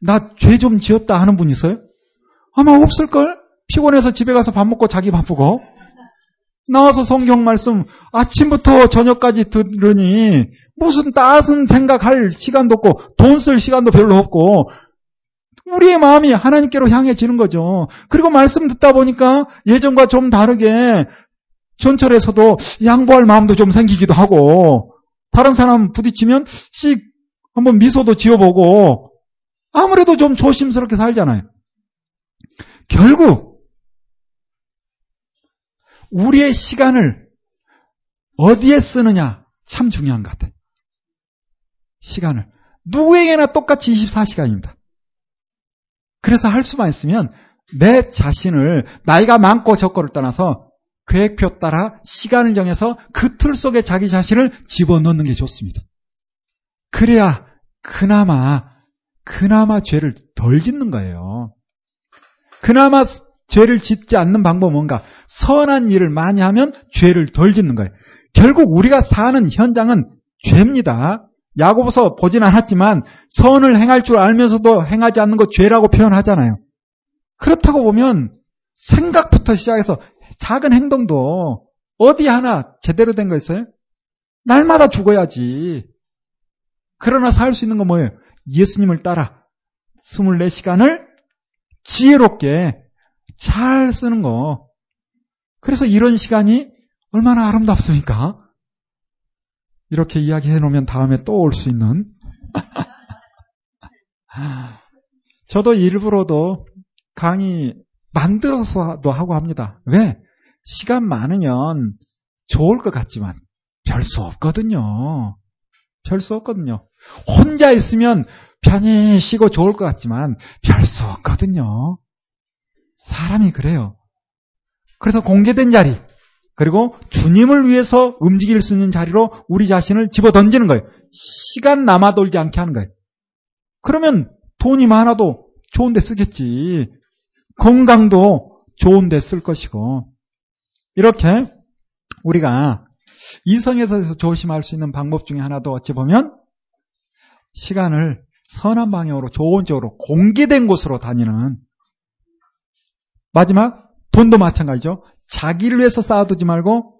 나 죄 좀 지었다 하는 분 있어요? 아마 없을걸? 피곤해서 집에 가서 밥 먹고 자기 바쁘고 나와서 성경 말씀 아침부터 저녁까지 들으니 무슨 따순 생각할 시간도 없고 돈 쓸 시간도 별로 없고 우리의 마음이 하나님께로 향해지는 거죠. 그리고 말씀 듣다 보니까 예전과 좀 다르게 전철에서도 양보할 마음도 좀 생기기도 하고, 다른 사람 부딪히면 씩 한번 미소도 지어보고 아무래도 좀 조심스럽게 살잖아요. 결국 우리의 시간을 어디에 쓰느냐 참 중요한 것 같아요. 시간을 누구에게나 똑같이 이십사 시간입니다. 그래서 할 수만 있으면 내 자신을 나이가 많고 적고를 떠나서 계획표 따라 시간을 정해서 그 틀 속에 자기 자신을 집어넣는 게 좋습니다. 그래야 그나마 그나마 죄를 덜 짓는 거예요. 그나마 죄를 짓지 않는 방법은 뭔가? 선한 일을 많이 하면 죄를 덜 짓는 거예요. 결국 우리가 사는 현장은 죄입니다. 야고보서 보진 않았지만 선을 행할 줄 알면서도 행하지 않는 거 죄라고 표현하잖아요. 그렇다고 보면 생각부터 시작해서 작은 행동도 어디 하나 제대로 된 거 있어요? 날마다 죽어야지. 그러나 살 수 있는 건 뭐예요? 예수님을 따라 이십사 시간을 지혜롭게 잘 쓰는 거. 그래서 이런 시간이 얼마나 아름답습니까? 이렇게 이야기해 놓으면 다음에 또 올 수 있는. 저도 일부러도 강의 만들어서도 하고 합니다. 왜? 시간 많으면 좋을 것 같지만 별 수 없거든요. 별 수 없거든요. 혼자 있으면 편히 쉬고 좋을 것 같지만 별 수 없거든요. 사람이 그래요. 그래서 공개된 자리, 그리고 주님을 위해서 움직일 수 있는 자리로 우리 자신을 집어던지는 거예요. 시간 남아 돌지 않게 하는 거예요. 그러면 돈이 많아도 좋은 데 쓰겠지. 건강도 좋은 데 쓸 것이고. 이렇게 우리가 이성에서 조심할 수 있는 방법 중에 하나도 어찌 보면 시간을 선한 방향으로, 좋은 쪽으로, 공개된 곳으로 다니는. 마지막, 돈도 마찬가지죠. 자기를 위해서 쌓아두지 말고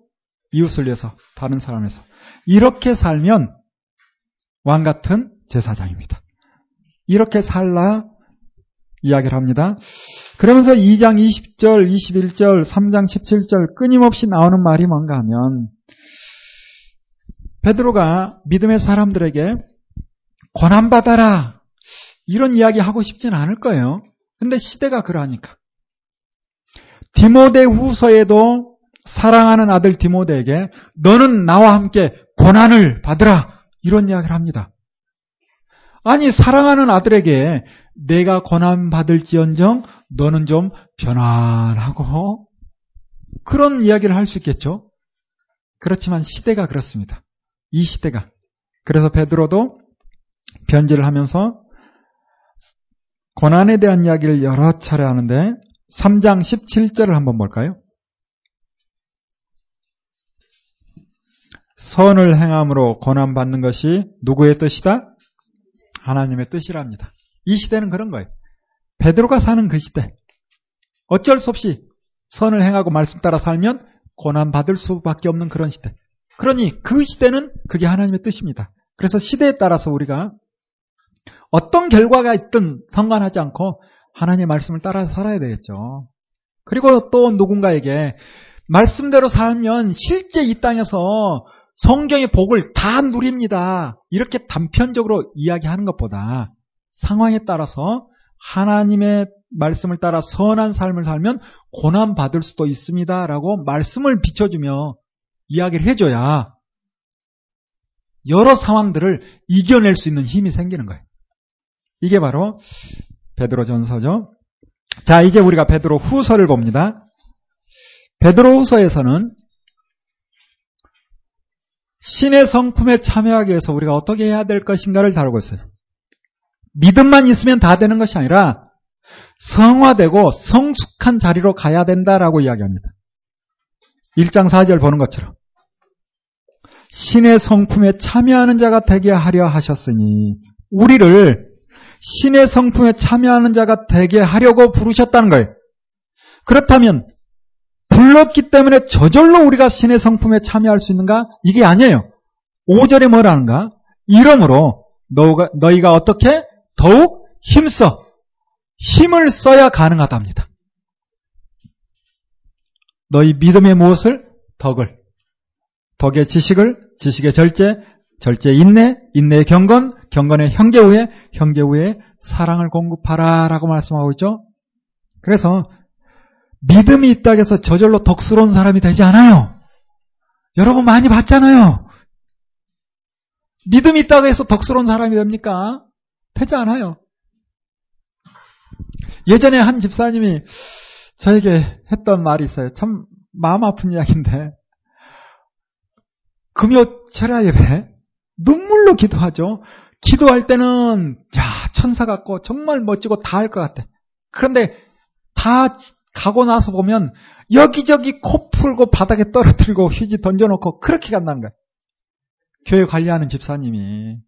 이웃을 위해서, 다른 사람을 위해서. 이렇게 살면 왕같은 제사장입니다. 이렇게 살라 이야기를 합니다. 그러면서 이 장 이십 절, 이십일 절, 삼 장 십칠 절 끊임없이 나오는 말이 뭔가 하면, 베드로가 믿음의 사람들에게 고난받아라 이런 이야기 하고 싶진 않을 거예요. 근데 시대가 그러하니까. 디모데 후서에도 사랑하는 아들 디모데에게 너는 나와 함께 고난을 받으라 이런 이야기를 합니다. 아니, 사랑하는 아들에게 내가 고난받을지언정 너는 좀 편안하고 그런 이야기를 할 수 있겠죠. 그렇지만 시대가 그렇습니다. 이 시대가. 그래서 베드로도 편지를 하면서 고난에 대한 이야기를 여러 차례 하는데 삼 장 십칠 절을 한번 볼까요? 선을 행함으로 고난받는 것이 누구의 뜻이다? 하나님의 뜻이랍니다. 이 시대는 그런 거예요. 베드로가 사는 그 시대. 어쩔 수 없이 선을 행하고 말씀 따라 살면 고난받을 수밖에 없는 그런 시대. 그러니 그 시대는 그게 하나님의 뜻입니다. 그래서 시대에 따라서 우리가 어떤 결과가 있든 상관하지 않고 하나님의 말씀을 따라서 살아야 되겠죠. 그리고 또 누군가에게 말씀대로 살면 실제 이 땅에서 성경의 복을 다 누립니다. 이렇게 단편적으로 이야기하는 것보다 상황에 따라서 하나님의 말씀을 따라 선한 삶을 살면 고난받을 수도 있습니다. 라고 말씀을 비춰주며 이야기를 해줘야 여러 상황들을 이겨낼 수 있는 힘이 생기는 거예요. 이게 바로 베드로전서죠. 자, 이제 우리가 베드로 후서를 봅니다. 베드로 후서에서는 신의 성품에 참여하기 위해서 우리가 어떻게 해야 될 것인가를 다루고 있어요. 믿음만 있으면 다 되는 것이 아니라 성화되고 성숙한 자리로 가야 된다라고 이야기합니다. 일 장 사 절 보는 것처럼 신의 성품에 참여하는 자가 되게 하려 하셨으니, 우리를 신의 성품에 참여하는 자가 되게 하려고 부르셨다는 거예요. 그렇다면 불렀기 때문에 저절로 우리가 신의 성품에 참여할 수 있는가? 이게 아니에요. 오 절에 뭐라는가? 이러므로 너가, 너희가 어떻게? 더욱 힘써. 힘을 써야 가능하답니다. 너희 믿음의 무엇을? 덕을. 덕의 지식을, 지식의 절제, 절제의 인내, 인내의 경건, 경건의 형제 후에, 형제 후에 사랑을 공급하라 라고 말씀하고 있죠. 그래서 믿음이 있다고 해서 저절로 덕스러운 사람이 되지 않아요. 여러분 많이 봤잖아요. 믿음이 있다고 해서 덕스러운 사람이 됩니까? 되지 않아요. 예전에 한 집사님이 저에게 했던 말이 있어요. 참 마음 아픈 이야기인데, 금요 철야 예배 눈물로 기도하죠. 기도할 때는 야 천사 같고 정말 멋지고 다 할 것 같아. 그런데 다 가고 나서 보면 여기저기 코 풀고 바닥에 떨어뜨리고 휴지 던져놓고 그렇게 간다는 거야. 교회 관리하는 집사님이.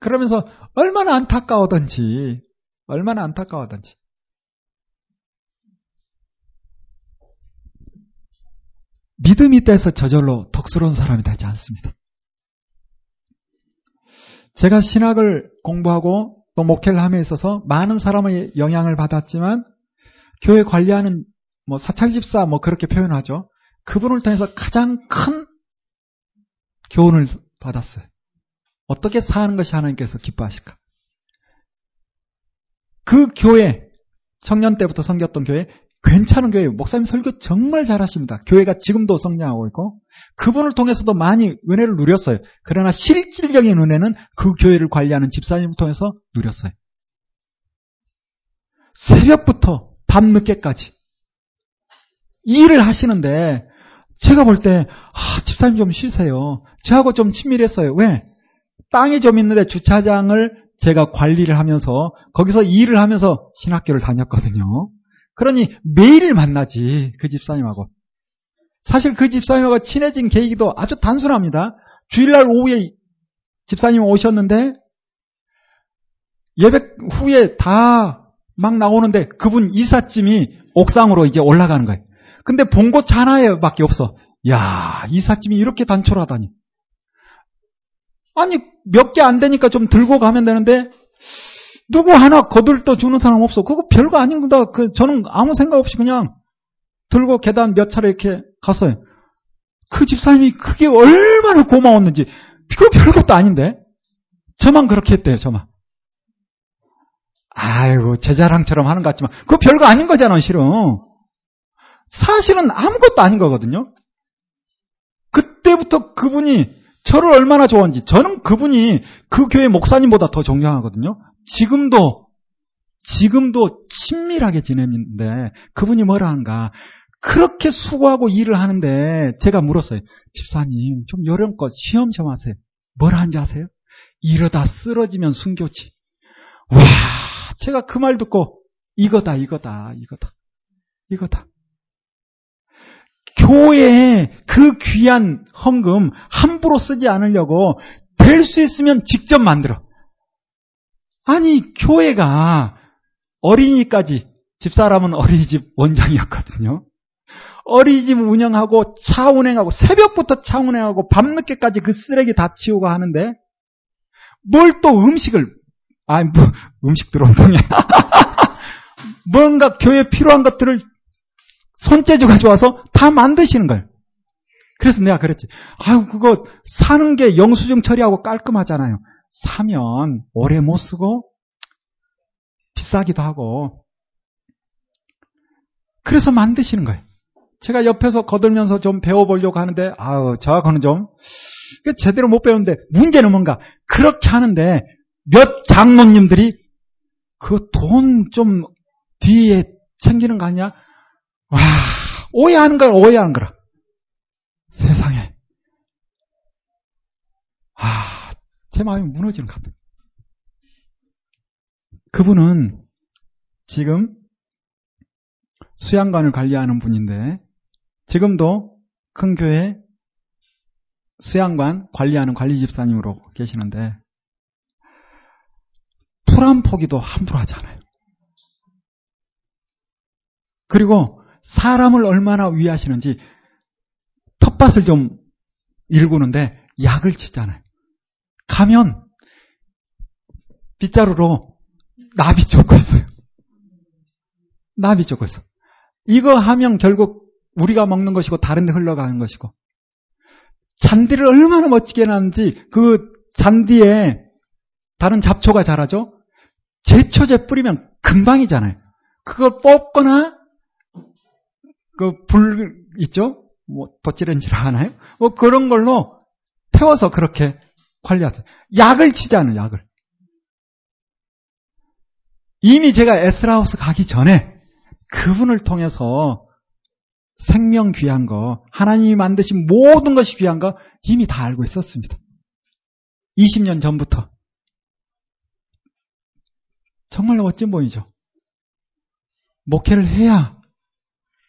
그러면서 얼마나 안타까워든지 얼마나 안타까워든지. 믿음이 떼서 저절로 덕스러운 사람이 되지 않습니다. 제가 신학을 공부하고 또 목회를 함에 있어서 많은 사람의 영향을 받았지만 교회 관리하는 뭐 사찰집사 뭐 그렇게 표현하죠. 그분을 통해서 가장 큰 교훈을 받았어요. 어떻게 사는 것이 하나님께서 기뻐하실까? 그 교회, 청년 때부터 섬겼던 교회, 괜찮은 교회예요. 목사님 설교 정말 잘하십니다. 교회가 지금도 성장하고 있고 그분을 통해서도 많이 은혜를 누렸어요. 그러나 실질적인 은혜는 그 교회를 관리하는 집사님을 통해서 누렸어요. 새벽부터 밤늦게까지 일을 하시는데 제가 볼 때 아, 집사님 좀 쉬세요. 저하고 좀 친밀했어요. 왜? 땅이 좀 있는데 주차장을 제가 관리를 하면서 거기서 일을 하면서 신학교를 다녔거든요. 그러니 매일 만나지, 그 집사님하고. 사실 그 집사님하고 친해진 계기도 아주 단순합니다. 주일날 오후에 집사님 오셨는데 예배 후에 다 막 나오는데 그분 이삿짐이 옥상으로 이제 올라가는 거예요. 근데 봉고차 하나에밖에 없어. 이야, 이삿짐이 이렇게 단촐하다니. 아니 몇 개 안 되니까 좀 들고 가면 되는데 누구 하나 거들떠 주는 사람 없어. 그거 별거 아닌 거다. 그 저는 아무 생각 없이 그냥 들고 계단 몇 차례 이렇게 갔어요. 그 집사님이 그게 얼마나 고마웠는지. 그거 별것도 아닌데. 저만 그렇게 했대요. 저만. 아이고 제 자랑처럼 하는 것 같지만 그거 별거 아닌 거잖아요. 실은. 사실은 아무것도 아닌 거거든요. 그때부터 그분이 저를 얼마나 좋아하는지. 저는 그분이 그 교회 목사님보다 더 존경하거든요. 지금도 지금도 친밀하게 지내는데 그분이 뭐라 하는가. 그렇게 수고하고 일을 하는데 제가 물었어요. 집사님 좀 여름껏 시험 좀 하세요. 뭐라 하는지 아세요? 이러다 쓰러지면 순교지. 와, 제가 그 말 듣고 이거다 이거다 이거다 이거다. 교회에 그 귀한 헌금 함부로 쓰지 않으려고 될 수 있으면 직접 만들어. 아니 교회가 어린이까지, 집사람은 어린이집 원장이었거든요. 어린이집 운영하고 차 운행하고 새벽부터 차 운행하고 밤늦게까지 그 쓰레기 다 치우고 하는데 뭘 또 음식을, 아니 뭐 음식 들어온다냐. 뭔가 교회에 필요한 것들을 손재주가 좋아서 다 만드시는 거예요. 그래서 내가 그랬지. 아유 그거 사는 게 영수증 처리하고 깔끔하잖아요. 사면 오래 못 쓰고 비싸기도 하고. 그래서 만드시는 거예요. 제가 옆에서 거들면서 좀 배워보려고 하는데 아우 저하고는 좀 제대로 못 배우는데 문제는 뭔가 그렇게 하는데 몇 장로님들이 그 돈 좀 뒤에 챙기는 거 아니야? 와, 오해하는 거라, 오해하는 거라. 세상에. 아, 제 마음이 무너지는 것 같아요. 그분은 지금 수양관을 관리하는 분인데, 지금도 큰 교회 수양관 관리하는 관리집사님으로 계시는데, 풀 한 포기도 함부로 하지 않아요. 그리고, 사람을 얼마나 위하시는지. 텃밭을 좀 일구는데 약을 치잖아요. 가면 빗자루로 나비 쫓고 있어요. 나비 쫓고 있어. 이거 하면 결국 우리가 먹는 것이고 다른 데 흘러가는 것이고. 잔디를 얼마나 멋지게 놨는지. 그 잔디에 다른 잡초가 자라죠. 제초제 뿌리면 금방이잖아요. 그걸 뽑거나 그, 불, 있죠? 뭐, 덧지렌지라 하나요? 뭐, 그런 걸로 태워서 그렇게 관리하세요. 약을 치지 않아요, 약을. 이미 제가 에스라우스 가기 전에 그분을 통해서 생명 귀한 거, 하나님이 만드신 모든 것이 귀한 거 이미 다 알고 있었습니다. 이십 년 전부터 정말 멋진 모이죠. 목회를 해야,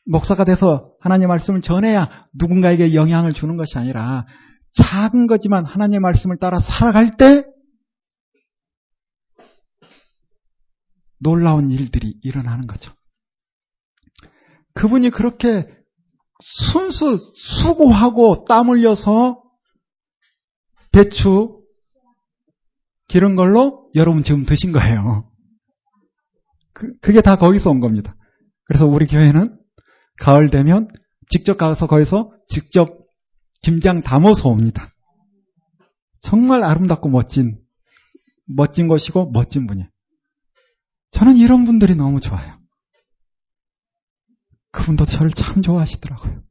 목사가 돼서 하나님의 말씀을 전해야 누군가에게 영향을 주는 것이 아니라 작은 거지만 하나님의 말씀을 따라 살아갈 때 놀라운 일들이 일어나는 거죠. 그분이 그렇게 순수 수고하고 땀 흘려서 배추 기른 걸로 여러분 지금 드신 거예요. 그, 그게 다 거기서 온 겁니다. 그래서 우리 교회는 가을 되면 직접 가서 거기서 직접 김장 담아서 옵니다. 정말 아름답고 멋진, 멋진 것이고 멋진 분이에요. 저는 이런 분들이 너무 좋아요. 그분도 저를 참 좋아하시더라고요.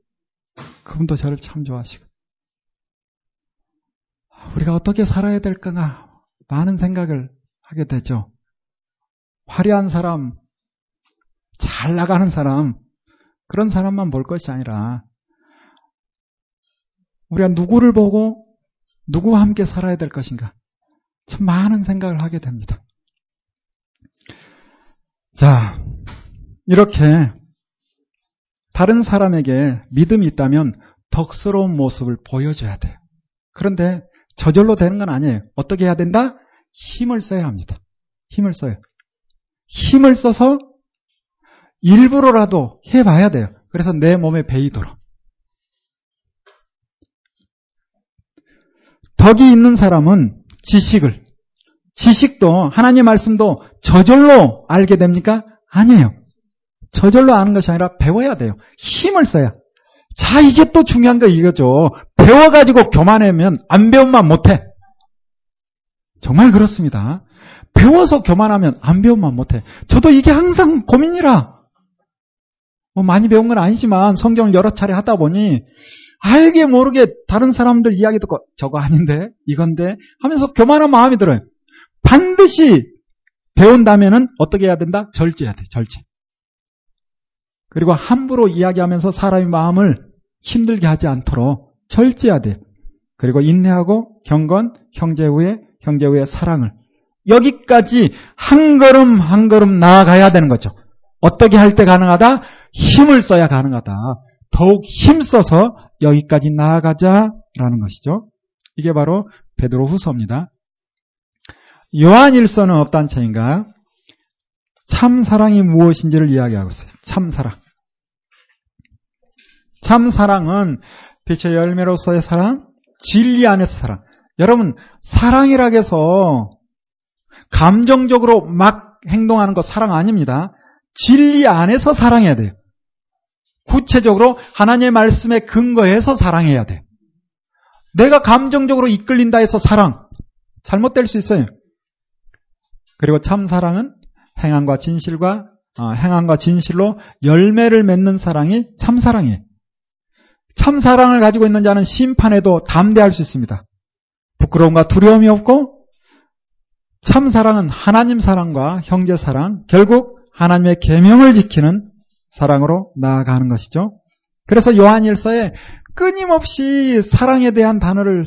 그분도 저를 참 좋아하시고. 우리가 어떻게 살아야 될까나 많은 생각을 하게 되죠. 화려한 사람, 잘 나가는 사람, 그런 사람만 볼 것이 아니라 우리가 누구를 보고 누구와 함께 살아야 될 것인가 참 많은 생각을 하게 됩니다. 자, 이렇게 다른 사람에게 믿음이 있다면 덕스러운 모습을 보여줘야 돼요. 그런데 저절로 되는 건 아니에요. 어떻게 해야 된다? 힘을 써야 합니다. 힘을 써요. 힘을 써서 일부러라도 해봐야 돼요. 그래서 내 몸에 배이도록. 덕이 있는 사람은 지식을, 지식도 하나님의 말씀도 저절로 알게 됩니까? 아니에요. 저절로 아는 것이 아니라 배워야 돼요. 힘을 써야. 자, 이게 또 중요한 거 이거죠. 배워가지고 교만하면 안 배운만 못해. 정말 그렇습니다. 배워서 교만하면 안 배운만 못해. 저도 이게 항상 고민이라. 뭐 많이 배운 건 아니지만 성경을 여러 차례 하다 보니 알게 모르게 다른 사람들 이야기 듣고 저거 아닌데 이건데 하면서 교만한 마음이 들어요. 반드시 배운다면은 어떻게 해야 된다? 절제해야 돼. 절제. 그리고 함부로 이야기하면서 사람의 마음을 힘들게 하지 않도록 절제해야 돼요. 그리고 인내하고 경건, 형제후에, 형제후에 사랑을. 여기까지 한 걸음 한 걸음 나아가야 되는 거죠. 어떻게 할 때 가능하다? 힘을 써야 가능하다. 더욱 힘써서 여기까지 나아가자라는 것이죠. 이게 바로 베드로 후서입니다. 요한일서는 어떤 차인가? 참사랑이 무엇인지를 이야기하고 있어요. 참사랑. 참사랑은 빛의 열매로서의 사랑, 진리 안에서 사랑. 여러분, 사랑이라 해서 감정적으로 막 행동하는 거 사랑 아닙니다. 진리 안에서 사랑해야 돼요. 구체적으로 하나님의 말씀에 근거해서 사랑해야 돼요. 내가 감정적으로 이끌린다 해서 사랑. 잘못될 수 있어요. 그리고 참사랑은 행함과 진실과 어, 행함과 진실로 열매를 맺는 사랑이 참사랑이에요. 참사랑을 가지고 있는 자는 심판에도 담대할 수 있습니다. 부끄러움과 두려움이 없고 참사랑은 하나님 사랑과 형제 사랑, 결국 하나님의 계명을 지키는 사랑으로 나아가는 것이죠. 그래서 요한일서에 끊임없이 사랑에 대한 단어를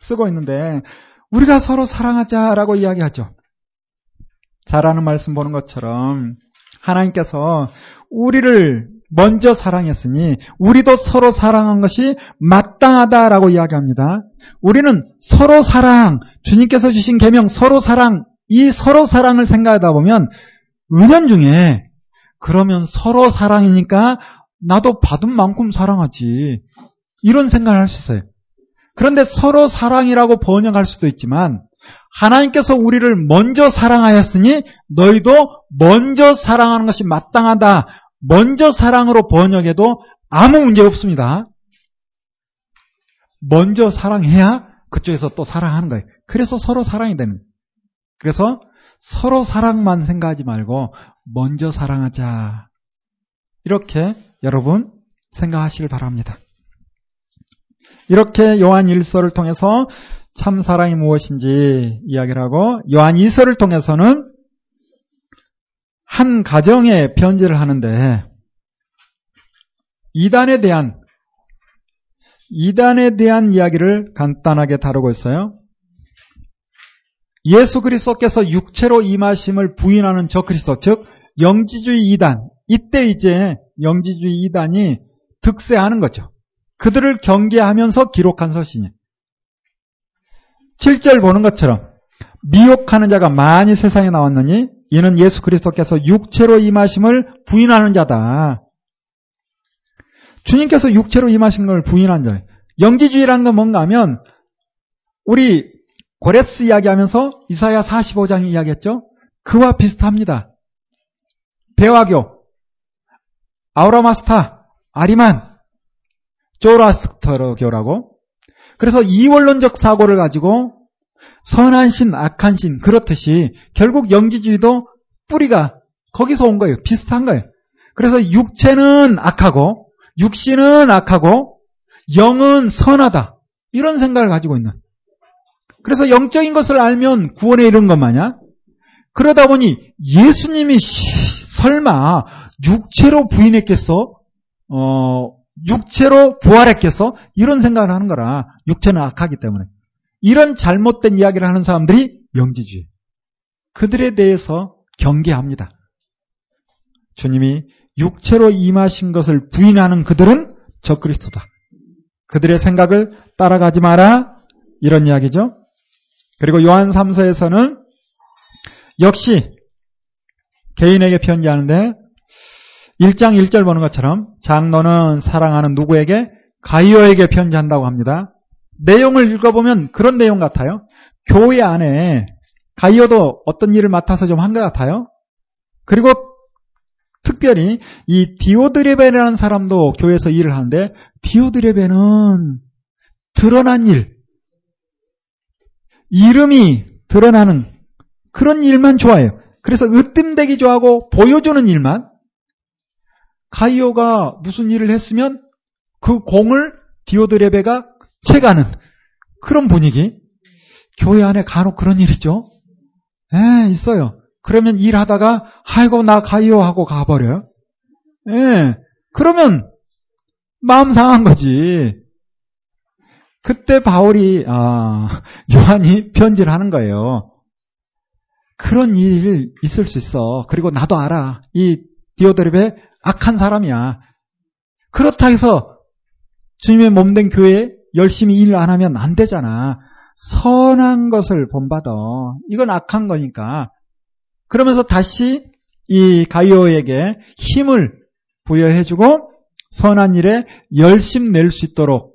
쓰고 있는데 우리가 서로 사랑하자라고 이야기하죠. 잘하는 말씀 보는 것처럼 하나님께서 우리를 먼저 사랑했으니 우리도 서로 사랑한 것이 마땅하다라고 이야기합니다. 우리는 서로 사랑, 주님께서 주신 계명 서로 사랑, 이 서로 사랑을 생각하다 보면 은연중에 그러면 서로 사랑이니까 나도 받은 만큼 사랑하지, 이런 생각을 할 수 있어요. 그런데 서로 사랑이라고 번역할 수도 있지만 하나님께서 우리를 먼저 사랑하였으니 너희도 먼저 사랑하는 것이 마땅하다. 먼저 사랑으로 번역해도 아무 문제 없습니다. 먼저 사랑해야 그쪽에서 또 사랑하는 거예요. 그래서 서로 사랑이 되는 거예요. 그래서 서로 사랑만 생각하지 말고 먼저 사랑하자. 이렇게 여러분 생각하시길 바랍니다. 이렇게 요한 일서를 통해서 참사랑이 무엇인지 이야기를 하고, 요한 이 서를 통해서는 한 가정에 편지를 하는데 이단에 대한 이단에 대한 이야기를 간단하게 다루고 있어요. 예수 그리스도께서 육체로 임하심을 부인하는 저 그리스도, 즉 영지주의 이단, 이때 이제 영지주의 이단이 득세하는 거죠. 그들을 경계하면서 기록한 서신이. 칠 절 보는 것처럼 미혹하는 자가 많이 세상에 나왔느니 이는 예수 그리스도께서 육체로 임하심을 부인하는 자다. 주님께서 육체로 임하신 걸 부인한 자. 영지주의라는 건 뭔가 하면 우리 고레스 이야기하면서 이사야 사십오 장이 이야기했죠. 그와 비슷합니다. 베와교, 아우라마스타, 아리만, 조라스터교라고. 그래서 이원론적 사고를 가지고 선한 신, 악한 신, 그렇듯이 결국 영지주의도 뿌리가 거기서 온 거예요. 비슷한 거예요. 그래서 육체는 악하고 육신은 악하고 영은 선하다. 이런 생각을 가지고 있는. 그래서 영적인 것을 알면 구원에 이른 것 마냥. 그러다 보니 예수님이 설마 육체로 부인했겠어? 어, 육체로 부활했겠어? 이런 생각을 하는 거라. 육체는 악하기 때문에. 이런 잘못된 이야기를 하는 사람들이 영지주의. 그들에 대해서 경계합니다. 주님이 육체로 임하신 것을 부인하는 그들은 적그리스도다. 그들의 생각을 따라가지 마라. 이런 이야기죠. 그리고 요한 삼서에서는 역시 개인에게 편지하는데 일 장 일 절 보는 것처럼 장로는 사랑하는 누구에게? 가이오에게 편지한다고 합니다. 내용을 읽어보면 그런 내용 같아요. 교회 안에 가이오도 어떤 일을 맡아서 좀 한 것 같아요. 그리고 특별히 이 디오드레베라는 사람도 교회에서 일을 하는데 디오드레베는 드러난 일, 이름이 드러나는 그런 일만 좋아해요. 그래서 으뜸대기 좋아하고 보여주는 일만. 가이오가 무슨 일을 했으면 그 공을 디오드레베가 채가는 그런 분위기. 교회 안에 간혹 그런 일 있죠. 예, 있어요. 그러면 일하다가 아이고 나 가이오 하고 가버려요. 예, 그러면 마음 상한 거지. 그때 바울이 아 요한이 편지를 하는 거예요. 그런 일 있을 수 있어. 그리고 나도 알아. 이 디오드레베 악한 사람이야. 그렇다 해서 주님의 몸된 교회에 열심히 일 안 하면 안 되잖아. 선한 것을 본받아. 이건 악한 거니까. 그러면서 다시 이 가이오에게 힘을 부여해주고 선한 일에 열심 낼 수 있도록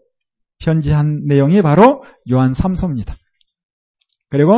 편지한 내용이 바로 요한 삼서입니다. 그리고